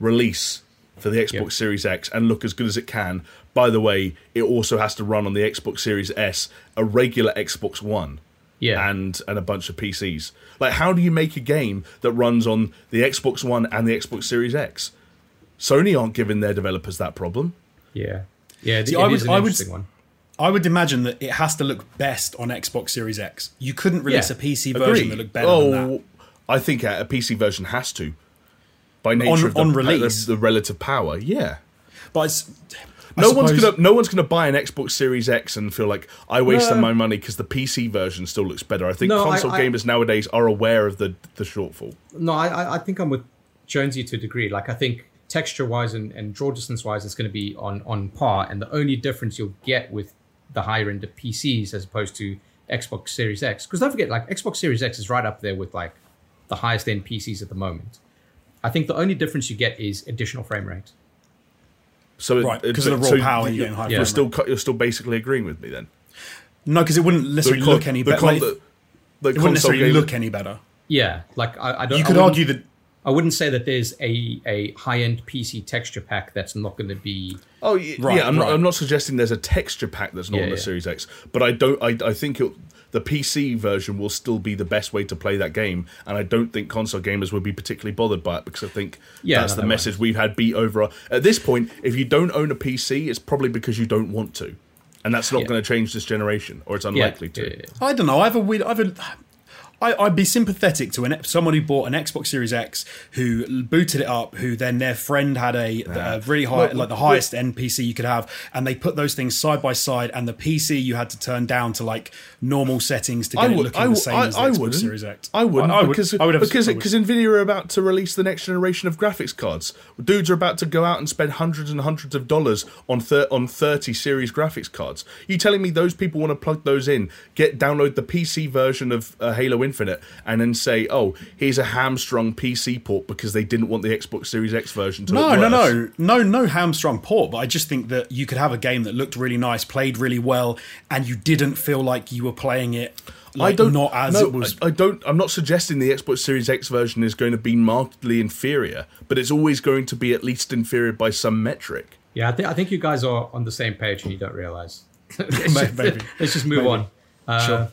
release for the Xbox yep. Series X and look as good as it can. By the way, it also has to run on the Xbox Series S, a regular Xbox One, yeah. and and a bunch of P Cs. Like, how do you make a game that runs on the Xbox One and the Xbox Series X? Sony aren't giving their developers that problem. Yeah. Yeah, See, it I is would, an I interesting would, one. I would imagine that it has to look best on Xbox Series X. You couldn't release yeah. a P C version Agreed. that looked better oh, than that. I think a P C version has to. By nature on, of the, on release. The, the relative power, yeah. But it's... No one's, gonna, no one's going to buy an Xbox Series X and feel like I wasted no. my money because the P C version still looks better. I think no, console I, I, gamers nowadays are aware of the, the shortfall. No, I, I think I'm with Jonesy to a degree. Like, I think texture-wise and, and draw distance-wise, it's going to be on, on par. And the only difference you'll get with the higher end of P Cs as opposed to Xbox Series X, because don't forget, like, Xbox Series X is right up there with, like, the highest end P Cs at the moment. I think the only difference you get is additional frame rate. So right, because of the raw so power you're getting high yeah, you're still right. You're still basically agreeing with me then? No, because it wouldn't necessarily con- look any better. Con- like, it wouldn't necessarily look would- any better. Yeah, like I, I don't. You could argue that I wouldn't say that there's a, a high-end P C texture pack that's not going to be. Oh yeah, right, yeah I'm, right. not, I'm not suggesting there's a texture pack that's not yeah, on the yeah. Series X, but I don't. I I think it, the P C version will still be the best way to play that game, and I don't think console gamers would be particularly bothered by it because I think yeah, that's no, the that message won't. We've had beat over. At this point, if you don't own a P C, it's probably because you don't want to, and that's not yeah. going to change this generation, or it's unlikely yeah. to. Yeah. I don't know. I have a weird. I have a. I, I'd be sympathetic to an, someone who bought an Xbox Series X, who booted it up, who then their friend had a, yeah. a really high, well, like the highest end P C you could have, and they put those things side by side, and the P C you had to turn down to like normal settings to get would, it looking I, the same I, as the I Xbox wouldn't. Series X. I wouldn't, I, I because, would, I would have, because I would. NVIDIA are about to release the next generation of graphics cards. Dudes are about to go out and spend hundreds and hundreds of dollars on, thir- on thirty series graphics cards. You telling me those people want to plug those in, get download the P C version of uh, Halo Infinite Infinite and then say, oh, here's a hamstrung P C port because they didn't want the Xbox Series X version to no, look No, no, no, no, no hamstrung port, but I just think that you could have a game that looked really nice, played really well, and you didn't feel like you were playing it like, I don't, not as no, it was. I, I don't, I'm not suggesting the Xbox Series X version is going to be markedly inferior, but it's always going to be at least inferior by some metric. Yeah, I, th- I think you guys are on the same page and you don't realise. Maybe, maybe. Let's just move maybe. on. Uh, sure.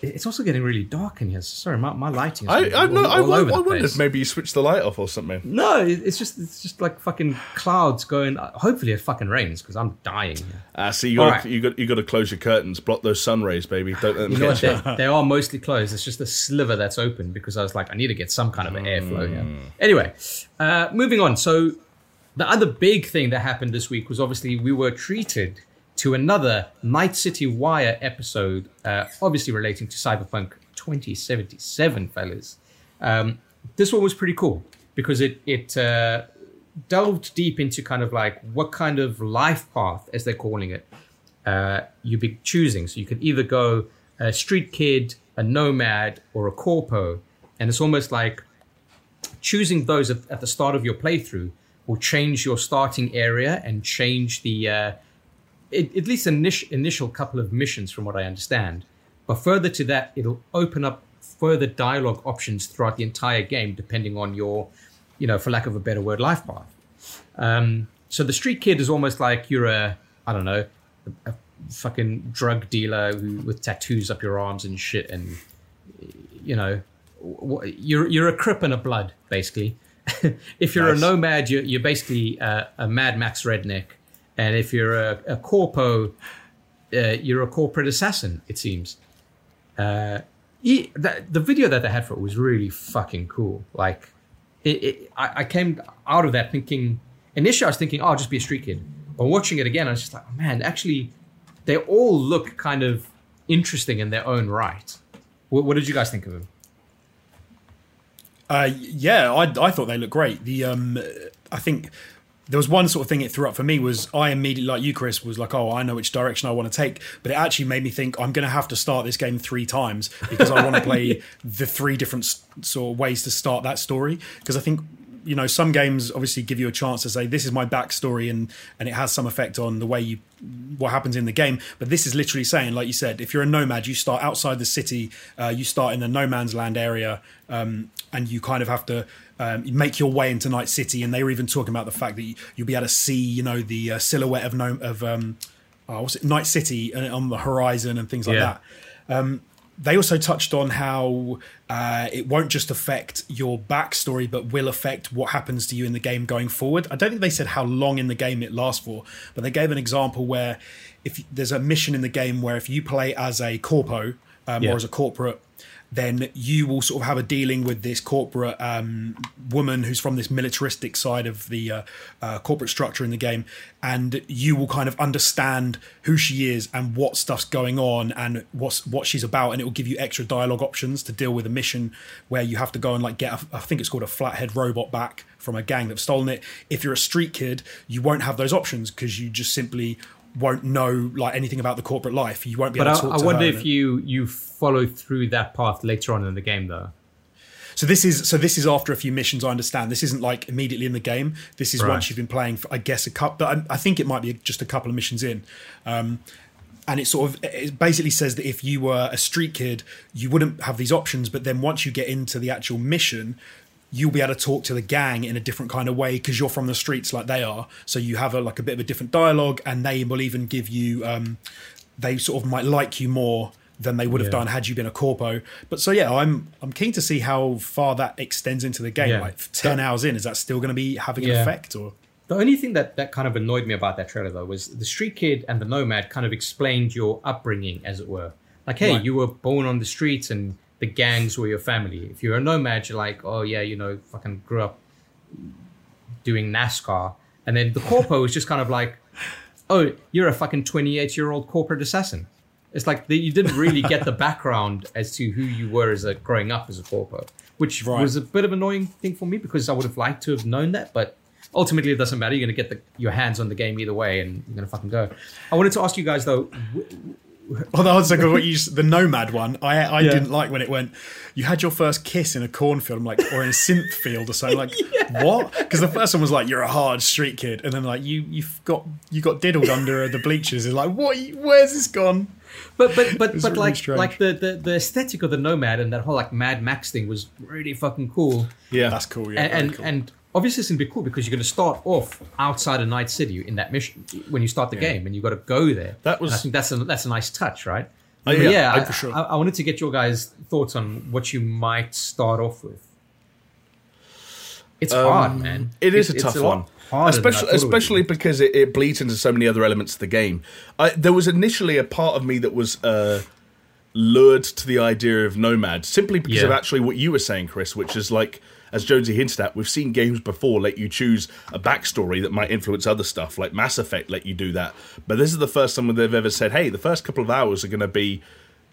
It's also getting really dark in here. Sorry, my, my lighting is I, I, all, no, all I, over I, I the wondered place. Maybe you switched the light off or something. No, it's just it's just like fucking clouds going... Hopefully it fucking rains because I'm dying. Ah, uh, see, you got, right. you got you got to close your curtains. Block those sun rays, baby. Don't let them catch you. They, they are mostly closed. It's just a sliver that's open because I was like, I need to get some kind of an airflow here. Mm. Anyway, uh, moving on. So the other big thing that happened this week was obviously we were treated... to another Night City Wire episode, uh, obviously relating to Cyberpunk twenty seventy-seven, fellas. Um, this one was pretty cool because it it uh, delved deep into kind of like what kind of life path, as they're calling it, uh, you'd be choosing. So you could either go a street kid, a nomad, or a corpo. And it's almost like choosing those at, at the start of your playthrough will change your starting area and change the... Uh, It, at least an initial couple of missions from what I understand. But further to that, it'll open up further dialogue options throughout the entire game, depending on your, you know, for lack of a better word, life path. Um, So the street kid is almost like you're a, I don't know, a fucking drug dealer who, with tattoos up your arms and shit, and you know, you're you're a Crip and a Blood basically. If you're nice. a nomad, you're, you're basically a, a Mad Max redneck, and if you're a, a corpo, uh, you're a corporate assassin. It seems. Uh, he, the, the video that they had for it was really fucking cool. Like, it, it, I, I came out of that thinking. Initially, I was thinking, oh, I'll just be a street kid. But watching it again, I was just like, oh, man, actually, they all look kind of interesting in their own right. What, what did you guys think of them? Uh, yeah, I, I thought they looked great. The um, I think there was one sort of thing it threw up for me was I immediately, like you, Chris, was like, oh, I know which direction I want to take. But it actually made me think I'm going to have to start this game three times because I want to play yeah. the three different sort of ways to start that story. Because I think... You know, some games obviously give you a chance to say, this is my backstory, and and it has some effect on the way you, what happens in the game. But this is literally saying, like you said, if you're a nomad, you start outside the city, uh, you start in a no man's land area, um, and you kind of have to um, make your way into Night City. And they were even talking about the fact that you, you'll be able to see, you know, the uh, silhouette of no, of um, oh, what's it? Night City on the horizon and things like yeah. that. Um, They also touched on how uh, it won't just affect your backstory, but will affect what happens to you in the game going forward. I don't think they said how long in the game it lasts for, but they gave an example where if there's a mission in the game where if you play as a corpo um, yeah. or as a corporate, then you will sort of have a dealing with this corporate um, woman who's from this militaristic side of the uh, uh, corporate structure in the game. And you will kind of understand who she is and what stuff's going on and what's, what she's about. And it will give you extra dialogue options to deal with a mission where you have to go and like get, a, I think it's called a flathead robot back from a gang that's stolen it. If you're a street kid, you won't have those options because you just simply won't know like anything about the corporate life. You won't be but able to talk I, I to wonder her if and, you you follow through that path later on in the game though. So this is so this is after a few missions, I understand. This isn't like immediately in the game. This is right. once you've been playing for I guess a couple, but I, I think it might be just a couple of missions in. Um, and it sort of it basically says that if you were a street kid, you wouldn't have these options, but then once you get into the actual mission, you'll be able to talk to the gang in a different kind of way because you're from the streets like they are. So you have a, like a bit of a different dialogue, and they will even give you, um, they sort of might like you more than they would have yeah. done had you been a corpo. But so yeah, I'm I'm keen to see how far that extends into the game. Yeah. Like ten yeah. hours in, is that still going to be having yeah. an effect? Or the only thing that that kind of annoyed me about that trailer though was the street kid and the nomad kind of explained your upbringing, as it were. Like, hey, right. you were born on the streets and the gangs were your family. If you're a nomad, you're like, oh yeah, you know, fucking grew up doing NASCAR. And then the corpo is just kind of like, oh, you're a fucking twenty-eight-year-old corporate assassin. It's like the, you didn't really get the background as to who you were as a growing up as a corpo, which right. was a bit of an annoying thing for me because I would have liked to have known that. But ultimately, it doesn't matter. You're going to get the, your hands on the game either way, and you're going to fucking go. I wanted to ask you guys though. W- Well, that was like what you, the Nomad one. I I yeah. didn't like when it went, you had your first kiss in a cornfield, I'm like, or in a synth field or something. Like, yeah. what? Because the first one was like, you're a hard street kid, and then like you you've got you got diddled under the bleachers. It's like, what? Where's this gone? But but but but really like strange. Like the, the the aesthetic of the Nomad and that whole like Mad Max thing was really fucking cool. Yeah, that's cool. Yeah, and and, cool. and obviously it's gonna be cool because you're gonna start off outside of Night City in that mission when you start the yeah. game, and you've got to go there. That was, and I think that's a that's a nice touch, right? Oh, yeah, yeah I, I, for sure. I, I wanted to get your guys' thoughts on what you might start off with. It's um, hard, man. It is it, a tough one, especially especially it because it, it bleeds into so many other elements of the game. I, there was initially a part of me that was uh, lured to the idea of Nomad simply because yeah. of actually what you were saying, Chris, which is like, as Jonesy hinted at, we've seen games before let you choose a backstory that might influence other stuff, like Mass Effect let you do that. But this is the first time they've ever said, hey, the first couple of hours are going to be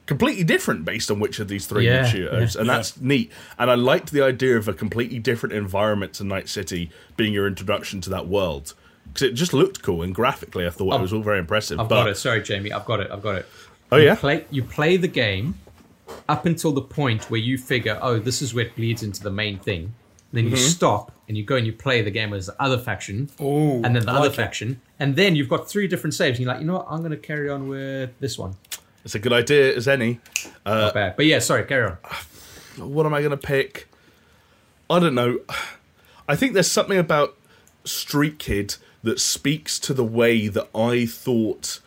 completely different based on which of these three yeah. you choose. And that's yeah. neat. And I liked the idea of a completely different environment to Night City being your introduction to that world. Because it just looked cool, and graphically I thought oh, it was all very impressive. I've but... got it. Sorry, Jamie. I've got it. I've got it. Oh, you yeah? Play, you play the game up until the point where you figure, oh, this is where it bleeds into the main thing. And then mm-hmm. you stop and you go and you play the game as the other faction. Ooh, and then the like other it. faction. And then you've got three different saves. And you're like, you know what? I'm going to carry on with this one. It's a good idea as any. Uh, Not bad. But yeah, sorry, carry on. What am I going to pick? I don't know. I think there's something about Street Kid that speaks to the way that I thought...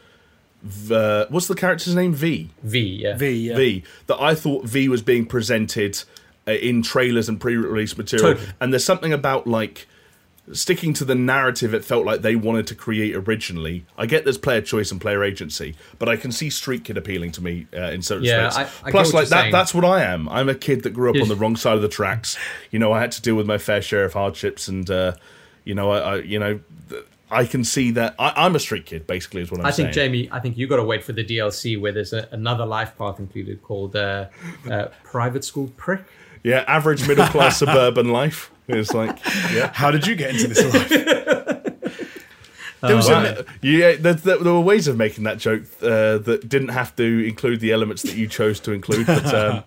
The, what's the character's name? V? V, yeah. V, yeah. V. That I thought V was being presented in trailers and pre-release material. Totally. And there's something about, like... sticking to the narrative it felt like they wanted to create originally. I get there's player choice and player agency, but I can see Street Kid appealing to me uh, in certain yeah, respects. I, I Plus, like that saying. That's what I am. I'm a kid that grew up on the wrong side of the tracks. You know, I had to deal with my fair share of hardships, and uh, you know, I, I you know, I can see that I, I'm a street kid. Basically, is what I'm I think, saying. Jamie, I think you got to wait for the D L C where there's a, another life path included called uh, uh, Private School Prick. Yeah, average middle class suburban life. It's like, yeah. How did you get into this life? There was oh, wow. a, yeah, there, there were ways of making that joke uh, that didn't have to include the elements that you chose to include. But um,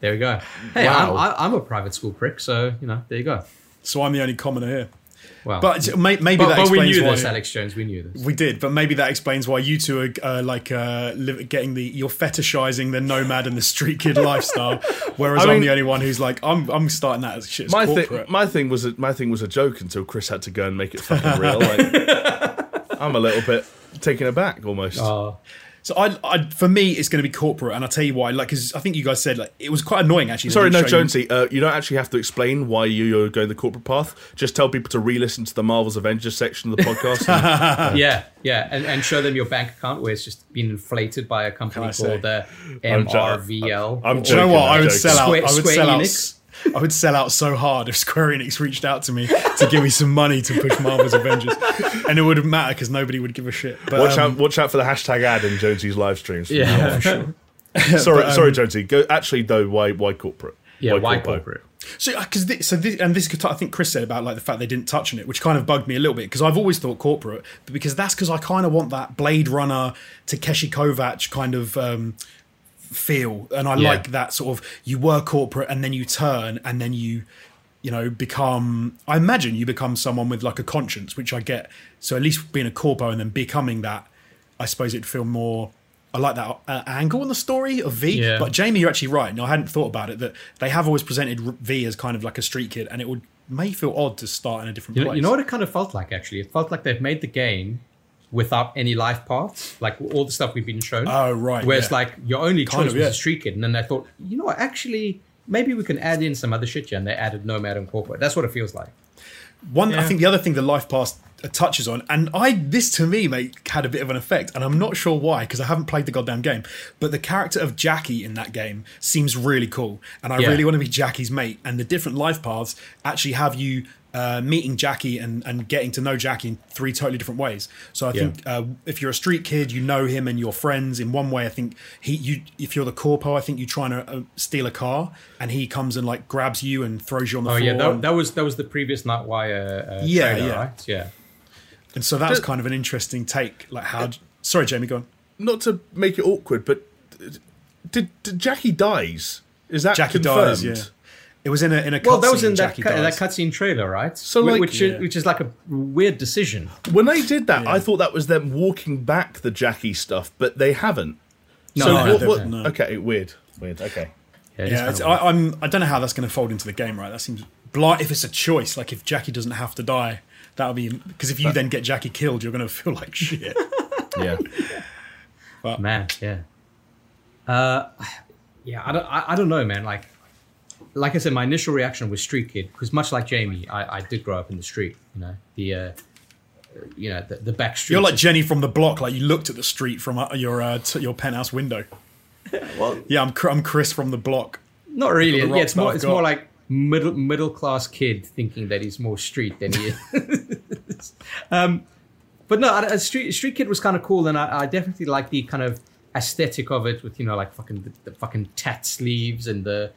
there we go. Hey, wow. I'm, I'm a private school prick, so you know, there you go. So I'm the only commoner here. Wow. But maybe but, that but explains why. We knew why this, Alex Jones. We knew this. We did, but maybe that explains why you two are uh, like uh, live, getting the. You're fetishizing the nomad and the street kid lifestyle, whereas I mean, I'm the only one who's like, I'm. I'm starting that as shit. As my corporate. Thi- my thing was a, my thing was a joke until Chris had to go and make it fucking real. Like, I'm a little bit taken aback almost. Oh. So I, I, for me, it's going to be corporate, and I'll tell you why. Like, because I think you guys said like it was quite annoying actually. Sorry, no, Jonesy, uh, you don't actually have to explain why you're going the corporate path. Just tell people to re-listen to the Marvel's Avengers section of the podcast. and, uh, yeah, yeah, and, and show them your bank account where it's just been inflated by a company called uh, M R V L. I'm, I'm joking, you know what? I would sell out. Square, I would Square sell Enix. out. I would sell out so hard if Square Enix reached out to me to give me some money to push Marvel's Avengers, and it wouldn't matter because nobody would give a shit. But, watch um, out! Watch out for the hashtag ad in Jonesy's live streams. Yeah, yeah for sure. sorry, but, um, sorry, Jonesy. Go, actually, though, why, why corporate? Yeah, why, why corporate? So, because this, so this, and this, I think Chris said about like the fact they didn't touch on it, which kind of bugged me a little bit because I've always thought corporate, but because that's because I kind of want that Blade Runner Takeshi Kovacs kind of. Um, feel and I yeah. like that sort of you were corporate and then you turn and then you you know become I imagine you become someone with like a conscience, which I get, so at least being a corpo and then becoming that, I suppose it'd feel more. I like that uh, angle in the story of V. yeah. But Jamie, you're actually right, and I hadn't thought about it that they have always presented V as kind of like a street kid, and it would may feel odd to start in a different you place know, you know what it kind of felt like actually. It felt like they've made the game without any life paths, like all the stuff we've been shown. Oh, right. Where yeah. it's like your only choice kind of, was yeah. a street kid. And then I thought, you know what, actually, maybe we can add in some other shit here. And they added Nomad and Corporate. That's what it feels like. One, yeah. I think the other thing the life path touches on, and I this to me, mate, had a bit of an effect, and I'm not sure why, because I haven't played the goddamn game, but the character of Jackie in that game seems really cool. And I yeah. really want to be Jackie's mate. And the different life paths actually have you... Uh, meeting Jackie and, and getting to know Jackie in three totally different ways. So I yeah. think uh, if you're a street kid, you know him and your friends in one way. I think he, you, if you're the corpo, I think you're trying to uh, steal a car, and he comes and like grabs you and throws you on the oh, floor. Oh yeah, that, that was that was the previous Night Wire. Uh, yeah, trailer, yeah, right? yeah. And so that's kind of an interesting take. Like how? Uh, sorry, Jamie, go on. Not to make it awkward, but did, did Jackie dies? Is that Jackie confirmed? dies? Yeah. It was in a in a well, that was in that, cu- that cutscene trailer, right? So, like, which yeah. is, which is like a weird decision. When they did that, yeah. I thought that was them walking back the Jackie stuff, but they haven't. No, so no, what, what, no. okay, weird, weird. Okay, yeah, it yeah it's, weird. I, I'm. I don't know how that's going to fold into the game, right? That seems blind. If it's a choice, like if Jackie doesn't have to die, that'll be because if you but, then get Jackie killed, you're going to feel like shit. yeah, but, man, yeah, uh, yeah. I don't. I, I don't know, man. Like. Like I said, my initial reaction was street kid because, much like Jamie, I, I did grow up in the street. You know the, uh, you know the, the back street. You're like Jenny from the Block. Like you looked at the street from your uh, t- your penthouse window. Well, yeah, I'm I'm Chris from the Block. Not really. Yeah, it's more it's more like middle middle class kid thinking that he's more street than he is. um, but no, a street street kid was kind of cool, and I, I definitely like the kind of aesthetic of it with you know like fucking the, the fucking tat sleeves and the.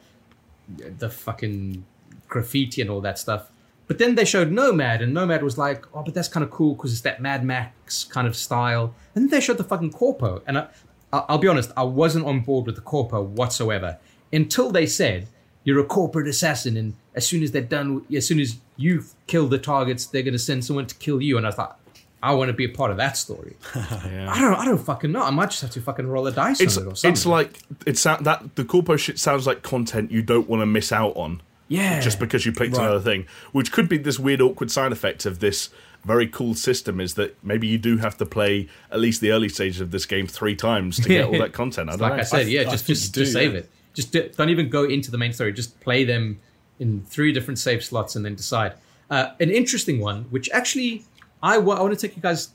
the fucking graffiti and all that stuff. But then they showed Nomad, and Nomad was like, oh, but that's kind of cool because it's that Mad Max kind of style. And then they showed the fucking Corpo. And I, I'll be honest, I wasn't on board with the Corpo whatsoever until they said, you're a corporate assassin, and as soon as they're done, as soon as you kill the targets, they're going to send someone to kill you. And I thought, I want to be a part of that story. yeah. I don't. I don't fucking know. I might just have to fucking roll a dice it's, on it or something. It's like it's that the corpo shit sounds like content you don't want to miss out on. Yeah. Just because you picked right. another thing, which could be this weird, awkward side effect of this very cool system is that maybe you do have to play at least the early stages of this game three times to get all that content. I don't like know. I said, yeah, I, just, I just, do, just save yeah. it. Just do, don't even go into the main story. Just play them in three different save slots and then decide. Uh, an interesting one, which actually I, w- I want to take you guys,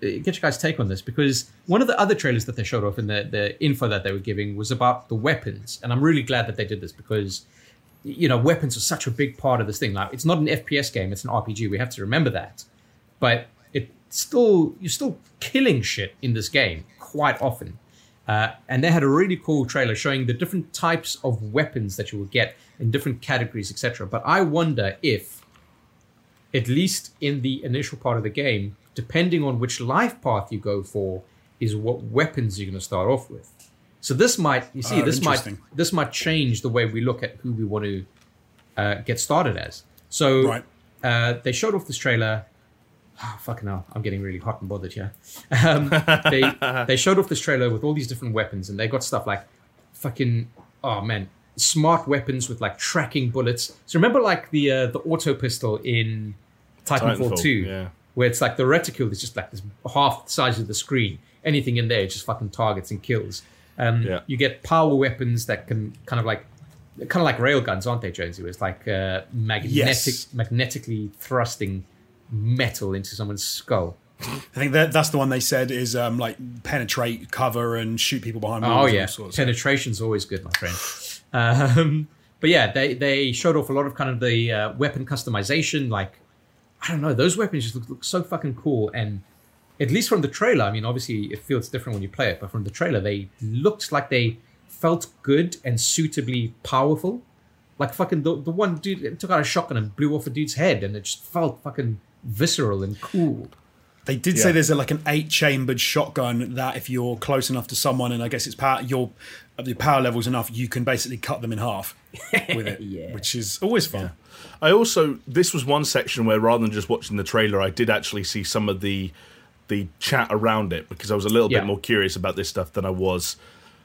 get your guys' take on this, because one of the other trailers that they showed off in the, the info that they were giving was about the weapons. And I'm really glad that they did this because, you know, weapons are such a big part of this thing. Like, it's not an F P S game, it's an R P G. We have to remember that. But it still, you're still killing shit in this game quite often. Uh, and they had a really cool trailer showing the different types of weapons that you will get in different categories, et cetera. But I wonder if, at least in the initial part of the game, depending on which life path you go for, is what weapons you're going to start off with. So this might, you see, uh, this might this might change the way we look at who we want to uh, get started as. So right. uh, they showed off this trailer. Oh, fucking hell, I'm getting really hot and bothered here. Um, they they showed off this trailer with all these different weapons, and they got stuff like fucking, oh man, smart weapons with like tracking bullets. So remember like the uh, the auto pistol in Titanfall two? Yeah. Where it's like the reticule is just like this half the size of the screen. Anything in there, it just fucking targets and kills. Um, yeah. You get power weapons that can kind of like, kind of like railguns, aren't they, Jonesy? Where it's like uh, magnetic, yes. magnetically thrusting metal into someone's skull. I think that that's the one they said is um, like penetrate, cover, and shoot people behind walls. Oh yeah, and sorts. Penetration's always good, my friend. Um, but yeah, they they showed off a lot of kind of the uh, weapon customization, like. I don't know, those weapons just look, look so fucking cool. And at least from the trailer, I mean, obviously it feels different when you play it, but from the trailer, they looked like they felt good and suitably powerful. Like fucking the, the one dude took out a shotgun and blew off a dude's head, and it just felt fucking visceral and cool. They did yeah. say there's a, like an eight-chambered shotgun that if you're close enough to someone, and I guess it's power, your, your power level's enough, you can basically cut them in half with it, yeah. which is always fun. Yeah. I also, this was one section where rather than just watching the trailer, I did actually see some of the the chat around it, because I was a little yeah. bit more curious about this stuff than I was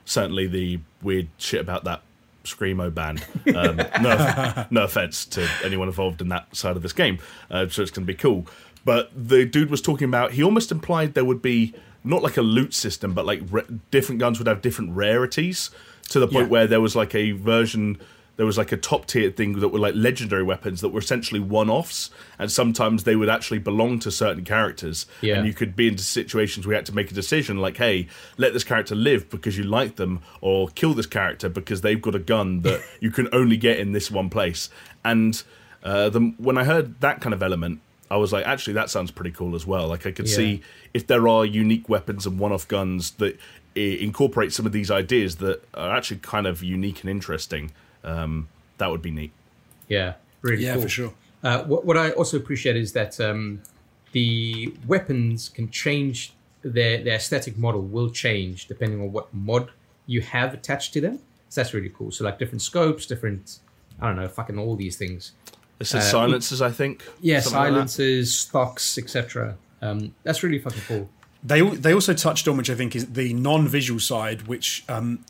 certainly the weird shit about that Screamo band. Um, no, no offense to anyone involved in that side of this game, uh, so it's going to be cool. But the dude was talking about, he almost implied there would be, not like a loot system, but like re- different guns would have different rarities, to the point yeah. where there was like a version, there was like a top tier thing that were like legendary weapons that were essentially one-offs, and sometimes they would actually belong to certain characters. Yeah. And you could be into situations where you had to make a decision like, hey, let this character live because you like them, or kill this character because they've got a gun that you can only get in this one place. And uh, the, when I heard that kind of element, I was like, actually, that sounds pretty cool as well. Like, I could yeah. see if there are unique weapons and one-off guns that incorporate some of these ideas that are actually kind of unique and interesting. Um, that would be neat. Yeah, really yeah, cool. Yeah, for sure. Uh, what, what I also appreciate is that um, the weapons can change, their, their aesthetic model will change depending on what mod you have attached to them. So that's really cool. So, like, different scopes, different, I don't know, fucking all these things. It says uh, silencers, I think. Yeah, silencers, like stocks, et cetera. Um, that's really fucking cool. They they also touched on, which I think is the non-visual side, which, um,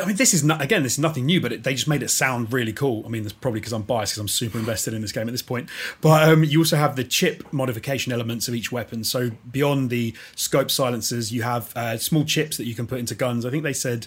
I mean, this is, not, again, this is nothing new, but it, they just made it sound really cool. I mean, that's probably because I'm biased, because I'm super invested in this game at this point. But um, you also have the chip modification elements of each weapon. So beyond the scope silencers, you have uh, small chips that you can put into guns. I think they said...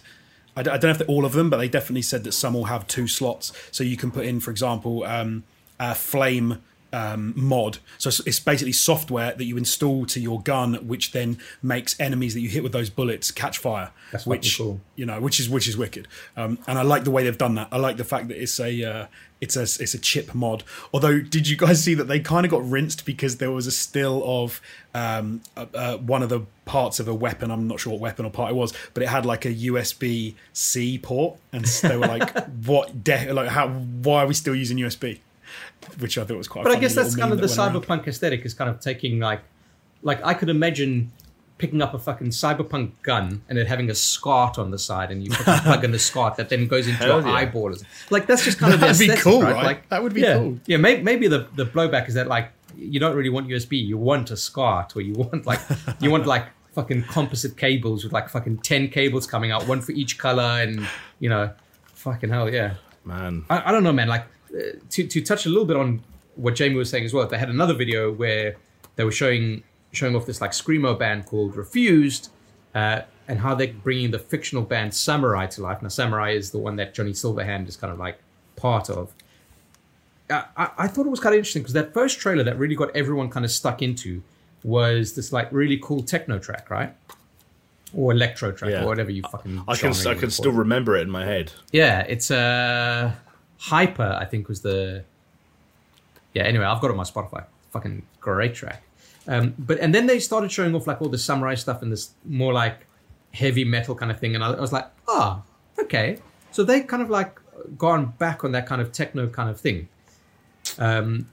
I don't know if they're all of them, but they definitely said that some will have two slots. So you can put in, for example... Um, Uh, flame um, mod. So it's basically software that you install to your gun, which then makes enemies that you hit with those bullets catch fire. That's which cool. you know, which is which is wicked. Um, and I like the way they've done that. I like the fact that it's a uh, it's a it's a chip mod. Although, did you guys see that they kind of got rinsed because there was a still of um, uh, uh, one of the parts of a weapon? I'm not sure what weapon or part it was, but it had like a U S B C port, and they were like, "What? De- like, how? Why are we still using U S B?" Which I thought was quite. But I guess that's kind of the cyberpunk aesthetic, is kind of taking like, like I could imagine picking up a fucking cyberpunk gun and it having a SCART on the side, and you plug in the SCART that then goes into your eyeball. Like that's just kind of the aesthetic. That'd be cool, right? Like, that would be cool. Yeah, maybe, maybe the the blowback is that like you don't really want U S B, you want a SCART, or you want like you want like fucking composite cables with like fucking ten cables coming out, one for each color, and you know, fucking hell, yeah, man. I, I don't know, man, like. Uh, to, to touch a little bit on what Jamie was saying as well, they had another video where they were showing showing off this like screamo band called Refused, uh, and how they're bringing the fictional band Samurai to life. Now, Samurai is the one that Johnny Silverhand is kind of like part of. I, I, I thought it was kind of interesting because that first trailer that really got everyone kind of stuck into was this like really cool techno track, right? Or electro track, yeah. or whatever you fucking... I can I can still remember it in my head. Yeah, it's uh, Hyper, I think was the... Yeah, anyway, I've got it on my Spotify. Fucking great track. Um, but and then they started showing off like all the samurai stuff and this more like heavy metal kind of thing. And I, I was like, ah, oh, okay. So they kind of like gone back on that kind of techno kind of thing. Um,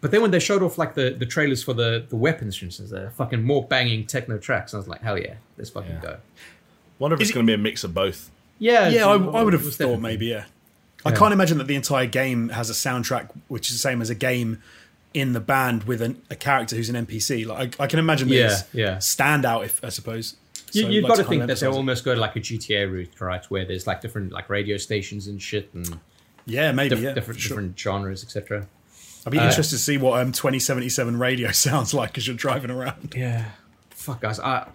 but then when they showed off like the, the trailers for the, the weapons, for instance, they're fucking more banging techno tracks. I was like, hell yeah, let's fucking yeah. go. Wonder if Is it's it, going to be a mix of both. Yeah, yeah, I, I would have thought definitely. maybe, yeah. I yeah. can't imagine that the entire game has a soundtrack, which is the same as a game in the band with an, a character who's an N P C. Like I, I can imagine these yeah, yeah. stand out, if I suppose. So you, you've like got to think that they'll almost go to like a G T A route, right? Where there's like different like radio stations and shit, and yeah, maybe diff- yeah, different sure. different genres, et cetera. I'd be uh, interested to see what um, twenty seventy-seven radio sounds like as you're driving around. Yeah, fuck guys, I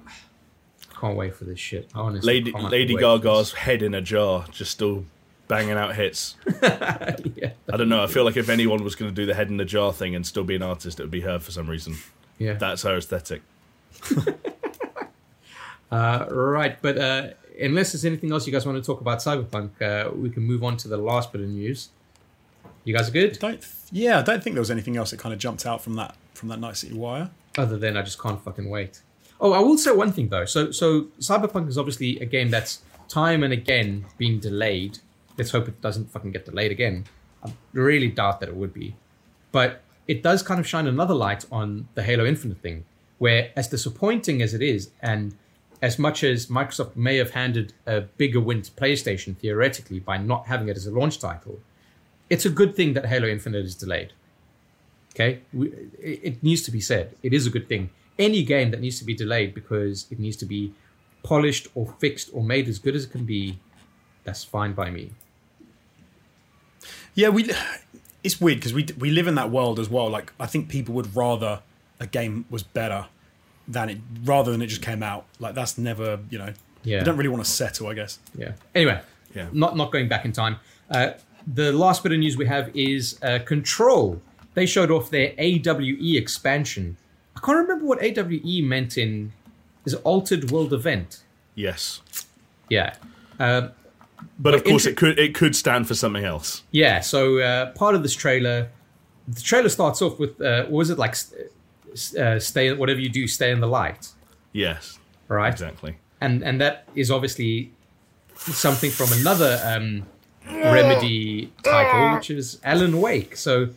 can't wait for this shit. I honestly, Lady Lady Gaga's head in a jar, just still banging out hits. yeah, I don't know. I feel like if anyone was going to do the head in the jar thing and still be an artist, it would be her for some reason. Yeah, that's her aesthetic. uh, right, but uh, unless there's anything else you guys want to talk about Cyberpunk, uh, we can move on to the last bit of news. You guys are good? I don't th- yeah, I don't think there was anything else that kind of jumped out from that from that Night City Wire. Other than I just can't fucking wait. Oh, I will say one thing though. So, so Cyberpunk is obviously a game that's time and again being delayed. Let's hope it doesn't fucking get delayed again. I really doubt that it would be. But it does kind of shine another light on the Halo Infinite thing, where as disappointing as it is, and as much as Microsoft may have handed a bigger win to PlayStation, theoretically, by not having it as a launch title, it's a good thing that Halo Infinite is delayed. Okay? We, it needs to be said. It is a good thing. Any game that needs to be delayed because it needs to be polished or fixed or made as good as it can be, that's fine by me. Yeah, we. It's weird because we we live in that world as well. Like I think people would rather a game was better than it rather than it just came out. Like that's never, you know. Yeah. You don't really want to settle, I guess. Yeah. Anyway. Yeah. Not not going back in time. Uh, the last bit of news we have is uh, Control. They showed off their A W E expansion. I can't remember what A W E meant in. Is it Altered World Event? Yes. Yeah. Um, But, but of course, inter- it could it could stand for something else. Yeah. So uh, part of this trailer, the trailer starts off with uh, what was it like? Uh, stay whatever you do, stay in the light. Yes. Right. Exactly. And and that is obviously something from another um, Remedy title, which is Alan Wake. So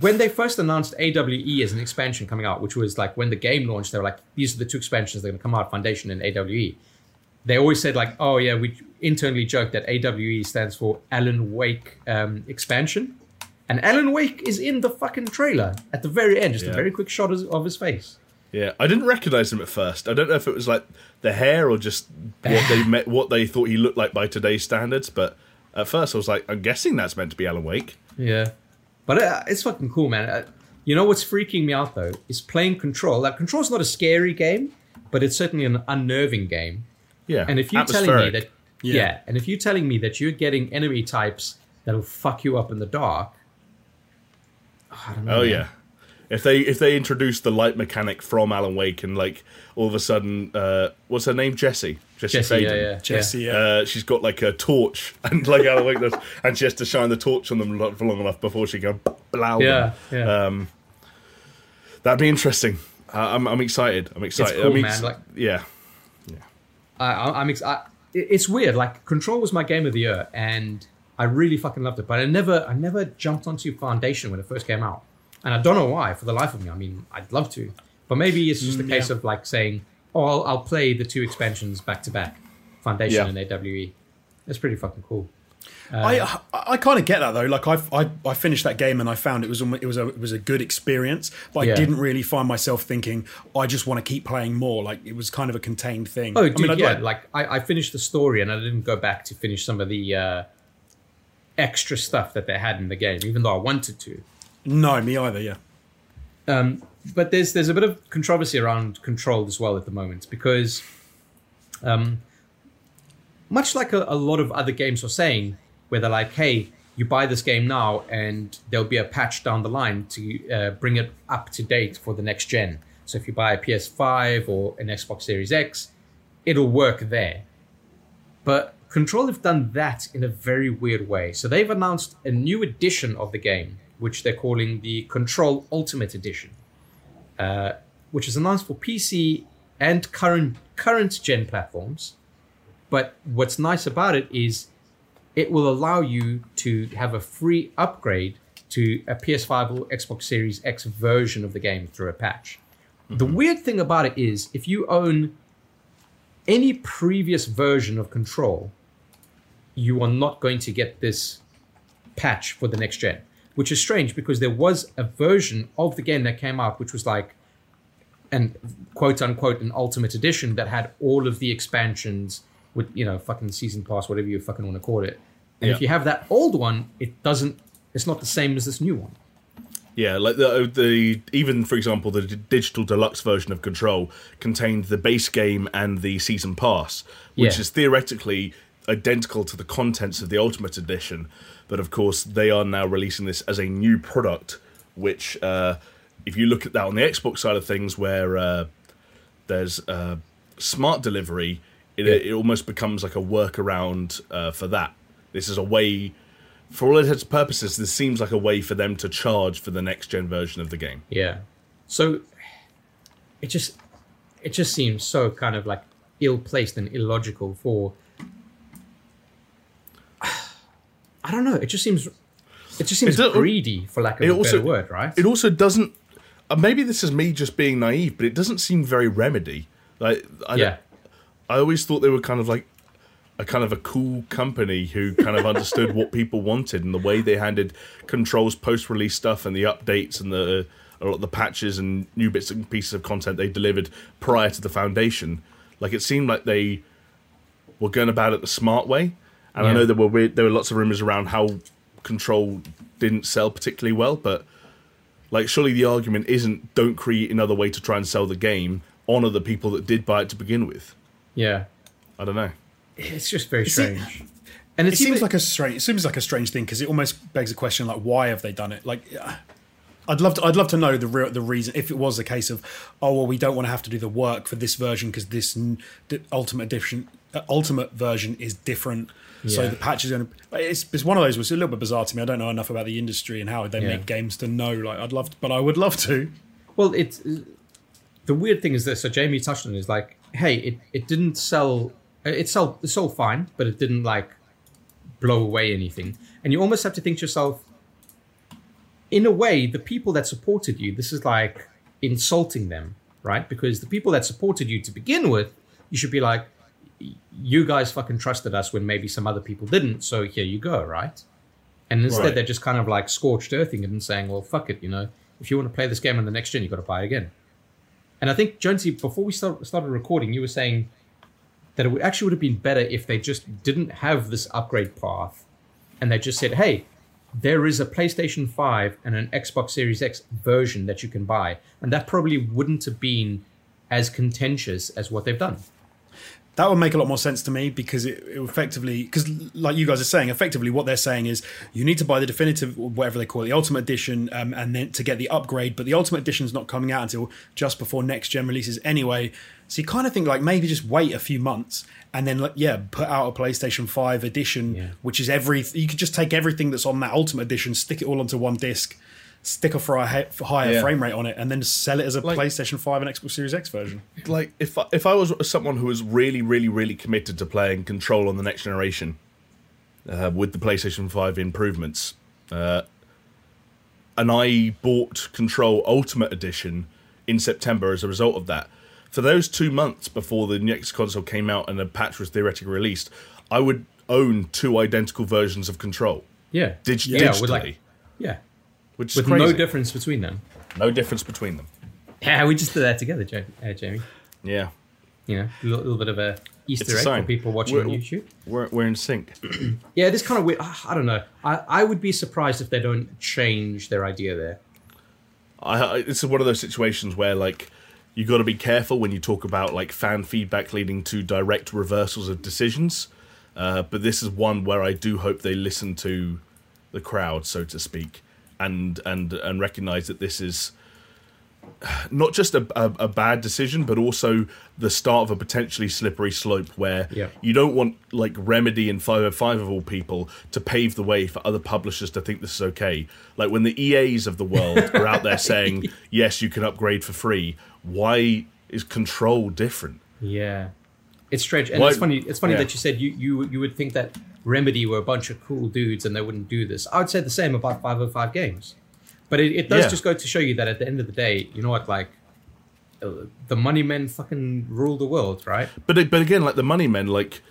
when they first announced A W E as an expansion coming out, which was like when the game launched, they were like, these are the two expansions that are going to come out: Foundation and A W E. They always said like, oh yeah, we internally joked that A W E stands for Alan Wake um, expansion. And Alan Wake is in the fucking trailer at the very end. Just yeah. a very quick shot of his face. Yeah, I didn't recognize him at first. I don't know if it was like the hair or just what they met, what they thought he looked like by today's standards. But at first I was like, I'm guessing that's meant to be Alan Wake. Yeah, but uh, it's fucking cool, man. Uh, you know what's freaking me out though is playing Control. Like Control's not a scary game, but it's certainly an unnerving game. Yeah, and if you're telling me that, yeah. yeah, and if you're telling me that you're getting enemy types that'll fuck you up in the dark, oh, I don't know. Oh man. yeah, if they if they introduce the light mechanic from Alan Wake and like all of a sudden, uh, what's her name? Jessie. Jessie Faden. Yeah, yeah. Jessie. Yeah. Uh, she's got like a torch and like Alan Wake does, and she has to shine the torch on them for long enough before she can blow them. Yeah, yeah. Um, that'd be interesting. Uh, I'm I'm excited. I'm excited. It's cool, I mean, man. Like, yeah. I, I'm ex- I, it's weird. Like Control was my game of the year, and I really fucking loved it. But I never, I never jumped onto Foundation when it first came out, and I don't know why. For the life of me, I mean, I'd love to, but maybe it's just a case yeah. of like saying, "Oh, I'll, I'll play the two expansions back to back, Foundation yeah. and A W E." That's pretty fucking cool. Uh, I I kind of get that though. Like I've, I I finished that game and I found it was it was a it was a good experience, but yeah. I didn't really find myself thinking I just want to keep playing more. Like it was kind of a contained thing. Oh, dude, I mean, yeah. Like, like I, I finished the story and I didn't go back to finish some of the uh, extra stuff that they had in the game, even though I wanted to. No, me either. Yeah. Um, but there's there's a bit of controversy around Control as well at the moment, because um, much like a, a lot of other games are saying, where they're like, hey, you buy this game now and there'll be a patch down the line to uh, bring it up to date for the next gen. So if you buy a P S five or an Xbox Series X, it'll work there. But Control have done that in a very weird way. So they've announced a new edition of the game, which they're calling the Control Ultimate Edition, uh, which is announced for P C and current current gen platforms. But what's nice about it is it will allow you to have a free upgrade to a P S five or Xbox Series X version of the game through a patch. Mm-hmm. The weird thing about it is, if you own any previous version of Control, you are not going to get this patch for the next gen, which is strange, because there was a version of the game that came out, which was like an quote unquote an Ultimate Edition that had all of the expansions with, you know, fucking season pass, whatever you fucking want to call it. And yeah. if you have that old one, it doesn't, it's not the same as this new one. Yeah, like the, the even, for example, the digital deluxe version of Control contained the base game and the season pass, which yeah. is theoretically identical to the contents of the Ultimate Edition. But of course, they are now releasing this as a new product, which uh, if you look at that on the Xbox side of things, where uh, there's uh, smart delivery, it, yeah. it almost becomes like a workaround uh, for that. This is a way... For all intents and purposes, this seems like a way for them to charge for the next-gen version of the game. Yeah. So it just it just seems so kind of like ill-placed and illogical for... I don't know. It just seems it just seems it greedy, for lack of a also, better word, right? It also doesn't... Uh, maybe this is me just being naive, but it doesn't seem very Remedy. Like, I, yeah. I always thought they were kind of like... a kind of a cool company who kind of understood what people wanted, and the way they handed Control's post-release stuff and the updates and the a lot of the patches and new bits and pieces of content they delivered prior to the Foundation. Like, it seemed like they were going about it the smart way. And yeah. I know there were weird, there were lots of rumors around how Control didn't sell particularly well, but like, surely the argument isn't don't create another way to try and sell the game, honor the people that did buy it to begin with. Yeah, I don't know. It's just very strange, and it seems like a strange. It seems like a strange thing, because it almost begs a question like, why have they done it? Like, I'd love to. I'd love to know the re- the reason. If it was a case of, oh well, we don't want to have to do the work for this version because this n- the ultimate edition, uh, ultimate version is different. Yeah. So the patch is going to. It's it's one of those. It's a little bit bizarre to me. I don't know enough about the industry and how they yeah. make games to know. Like, I'd love, to, but I would love to. Well, it's the weird thing is this. So Jamie touched on is like, hey, it, it didn't sell. It's all, it's all fine, but it didn't, like, blow away anything. And you almost have to think to yourself, in a way, the people that supported you, this is, like, insulting them, right? Because the people that supported you to begin with, you should be like, you guys fucking trusted us when maybe some other people didn't, so here you go, right? And instead, right. they're just kind of, like, scorched earthing it and saying, well, fuck it, you know? If you want to play this game on the next gen, you've got to buy it again. And I think, Jonesy, before we start, started recording, you were saying... that it actually would have been better if they just didn't have this upgrade path and they just said, hey, there is a PlayStation five and an Xbox Series X version that you can buy. And that probably wouldn't have been as contentious as what they've done. That would make a lot more sense to me, because it, it effectively, because like you guys are saying, effectively what they're saying is you need to buy the definitive, whatever they call it, the Ultimate Edition, um, and then to get the upgrade. But the Ultimate Edition is not coming out until just before next gen releases anyway. So you kind of think like maybe just wait a few months and then, yeah, put out a PlayStation five edition, yeah. which is every, you could just take everything that's on that Ultimate Edition, stick it all onto one disc, stick a higher yeah. frame rate on it, and then sell it as a like, PlayStation five and Xbox Series X version. Like, if I, if I was someone who was really, really, really committed to playing Control on the next generation uh, with the PlayStation five improvements, uh, and I bought Control Ultimate Edition in September as a result of that, for those two months before the next console came out and the patch was theoretically released, I would own two identical versions of Control. Yeah. Dig- yeah, digitally. With like, yeah. Which with is crazy. No difference between them. No difference between them. Yeah, we just did that together, Jamie. Yeah. You know, a little bit of a Easter it's egg a for people watching we're, on YouTube. We're, we're in sync. Yeah, it is kind of weird. I don't know. I, I would be surprised if they don't change their idea there. I, this is one of those situations where, like, you got to be careful when you talk about, like, fan feedback leading to direct reversals of decisions. Uh, but this is one where I do hope they listen to the crowd, so to speak, and and and recognize that this is not just a, a, a bad decision, but also the start of a potentially slippery slope where yeah. you don't want, like, Remedy and five oh five of all people to pave the way for other publishers to think this is okay. Like, when the E As of the world are out there saying, yes, you can upgrade for free, why is Control different? Yeah. It's strange. And why, it's funny It's funny yeah. that you said you, you, you would think that Remedy were a bunch of cool dudes and they wouldn't do this. I would say the same about five oh five Games. But it, it does yeah. just go to show you that at the end of the day, you know what, like, the money men fucking rule the world, right? But but again, like, the money men, like,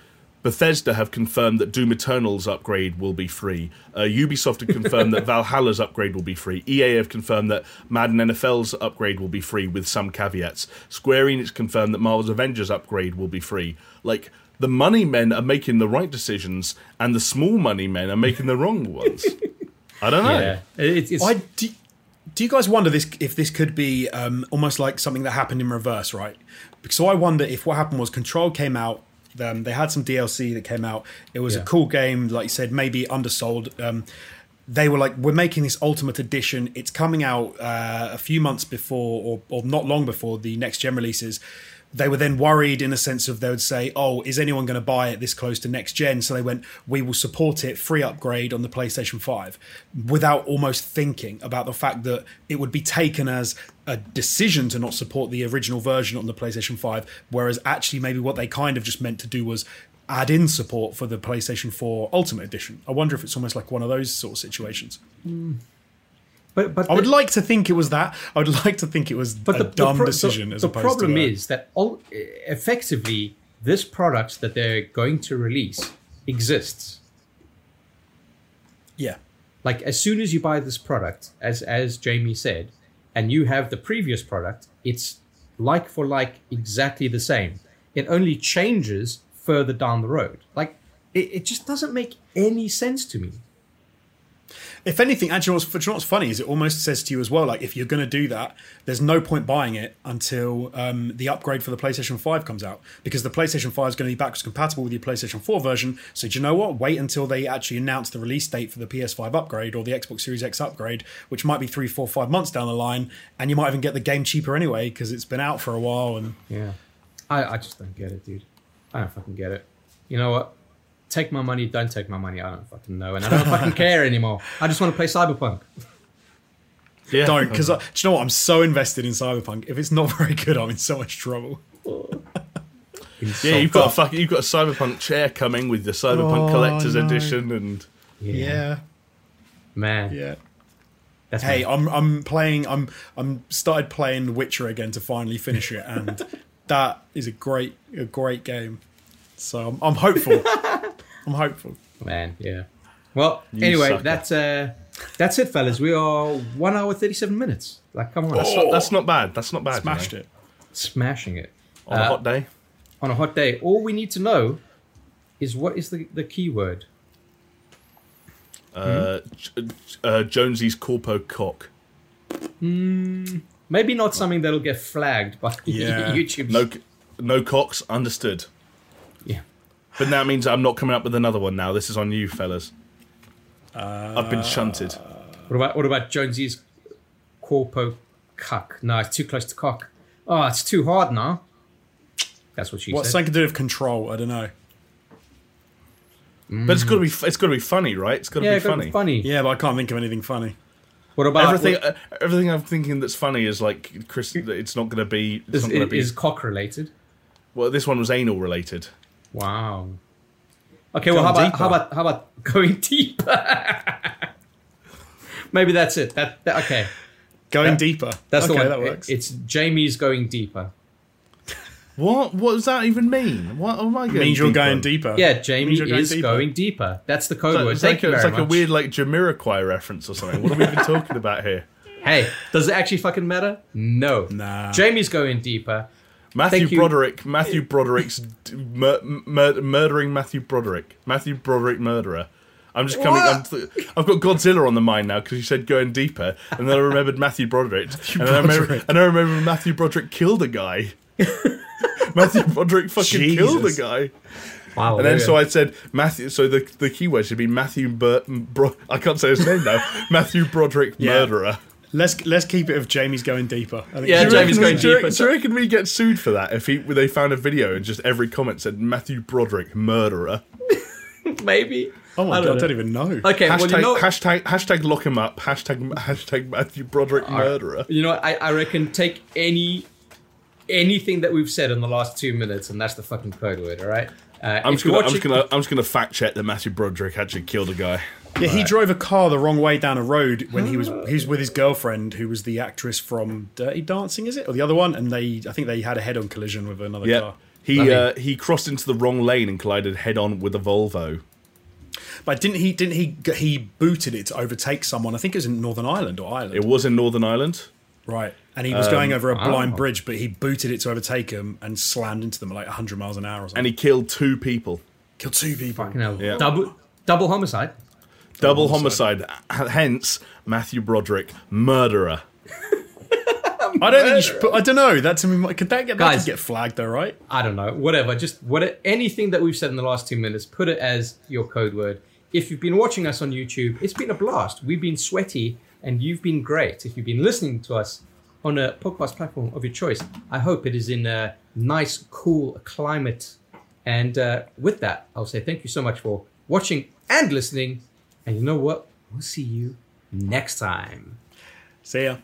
Bethesda have confirmed that Doom Eternal's upgrade will be free. Uh, Ubisoft have confirmed that Valhalla's upgrade will be free. E A have confirmed that Madden N F L's upgrade will be free with some caveats. Square Enix confirmed that Marvel's Avengers upgrade will be free. Like, the money men are making the right decisions, and the small money men are making the wrong ones. I don't know. Yeah. It's, it's, I, do, do you guys wonder this if this could be um, almost like something that happened in reverse, right? Because so I wonder if what happened was Control came out, um, they had some D L C that came out. It was yeah. a cool game, like you said, maybe undersold. Um, they were like, we're making this Ultimate Edition. It's coming out uh, a few months before or, or not long before the next-gen releases. They were then worried in a sense of they would say, oh, is anyone going to buy it this close to next gen? So they went, we will support it, free upgrade on the PlayStation five, without almost thinking about the fact that it would be taken as a decision to not support the original version on the PlayStation five, whereas actually maybe what they kind of just meant to do was add in support for the PlayStation four Ultimate Edition. I wonder if it's almost like one of those sort of situations. Mm. But, but I would the, like to think it was that. I would like to think it was but a the, dumb the pro- decision the, as the opposed to... The problem is that all, effectively, this product that they're going to release exists. Yeah. Like, as soon as you buy this product, as, as Jamie said, and you have the previous product, it's like for like exactly the same. It only changes further down the road. Like, it, it just doesn't make any sense to me. If anything, actually, what's, what's funny is it almost says to you as well, like, if you're going to do that, there's no point buying it until um, the upgrade for the PlayStation five comes out, because the PlayStation five is going to be backwards compatible with your PlayStation four version. So do you know what? Wait until they actually announce the release date for the P S five upgrade or the Xbox Series X upgrade, which might be three, four, five months down the line, and you might even get the game cheaper anyway because it's been out for a while. And yeah, I, I just don't get it, dude. I don't fucking get it. You know what? Take my money, don't take my money. I don't fucking know. And I don't fucking care anymore. I just want to play Cyberpunk. Yeah. Don't, because do you know what? I'm so invested in Cyberpunk. If it's not very good, I'm in so much trouble. yeah, you've got, a fucking, you've got a Cyberpunk chair coming with the Cyberpunk oh, Collector's no. Edition. and Yeah. yeah. Man. Yeah. That's hey, my- I'm I'm playing, I'm I'm started playing Witcher again to finally finish it. And that is a great, a great game. So I'm, I'm hopeful. I'm hopeful. Man, yeah. Well, you anyway, sucker. that's uh, that's it, fellas. We are one hour thirty-seven minutes. Like, come on. That's, oh. not, that's not bad. That's not bad. Smashed you know. it. Smashing it on uh, a hot day. On a hot day. All we need to know is what is the the keyword. Uh, mm-hmm. uh, Jonesy's corpo cock. Mm, maybe not something that'll get flagged by yeah. YouTube. No, no cocks. Understood. Yeah. But that means I'm not coming up with another one now. This is on you, fellas. Uh, I've been shunted. What about what about Jonesy's corpo cuck? No, it's too close to cock. Oh, it's too hard now. That's what she what, said. What's something to do with Control? I don't know. Mm. But it's gotta be it's gotta be funny, right? It's gotta yeah, be funny. Be funny. Yeah, but I can't think of anything funny. What about everything? What, uh, everything I'm thinking that's funny is like Chris. It's not gonna be. It's is, not gonna it, be is cock related. Well, this one was anal related. Wow. Okay, well, how about, how about how about going deeper? Maybe that's it. That, that okay. Going that, deeper. That's okay, the one. That works. It, it's Jamie's going deeper. What? What does that even mean? What am I going? It means you're deeper? going deeper. Yeah, Jamie going is deeper. going deeper. That's the code so, word. It's Thank like, you very it's like much. a weird like Jamiroquai reference or something. What are we even talking about here? Hey, does it actually fucking matter? No. Nah. Jamie's going deeper. Matthew Broderick, Matthew Broderick's mur- mur- murdering Matthew Broderick, Matthew Broderick murderer. I'm just coming. I'm th- I've got Godzilla on the mind now because you said going deeper, and then I remembered Matthew Broderick, Matthew and, Broderick. I remember, and I remember Matthew Broderick killed a guy. Matthew Broderick fucking Jesus. killed a guy. Wow. And then so I said Matthew. So the the keyword should be Matthew. Bur- Bro- I can't say his name now. Matthew Broderick yeah. murderer. Let's let's keep it if Jamie's going deeper. I think yeah, Jamie's going deeper. Do you, do you reckon we get sued for that if he they found a video and just every comment said Matthew Broderick murderer? Maybe. Oh my I god, know. I don't even know. Okay, hashtag, well, you know, hashtag hashtag lock him up. Hashtag hashtag Matthew Broderick murderer. You know, I I reckon take any anything that we've said in the last two minutes, and that's the fucking code word. All right. Uh, I'm, just gonna, watching, I'm just gonna I'm just gonna fact check that Matthew Broderick actually killed a guy. Yeah, right. He drove a car the wrong way down a road when he was he was with his girlfriend, who was the actress from Dirty Dancing, is it, or the other one? And they, I think they had a head-on collision with another yep. car. He uh, he crossed into the wrong lane and collided head-on with a Volvo. But didn't he? Didn't he? He booted it to overtake someone. I think it was in Northern Ireland or Ireland. It was in Northern Ireland, right? And he was um, going over a blind oh. bridge, but he booted it to overtake him and slammed into them at like one hundred miles an hour or something. And he killed two people. Killed two people. Fucking hell. Yeah. Double, double homicide. Double homicide. homicide. Hence, Matthew Broderick, murderer. murderer. I don't think you should put, I don't know. That's, I mean, could that get, Guys, that could get flagged though, right? I don't know. Whatever. Just what, anything that we've said in the last two minutes, put it as your code word. If you've been watching us on YouTube, it's been a blast. We've been sweaty and you've been great. If you've been listening to us on a podcast platform of your choice, I hope it is in a nice, cool climate. And uh, with that, I'll say thank you so much for watching and listening. And you know what? We'll see you next time. See ya.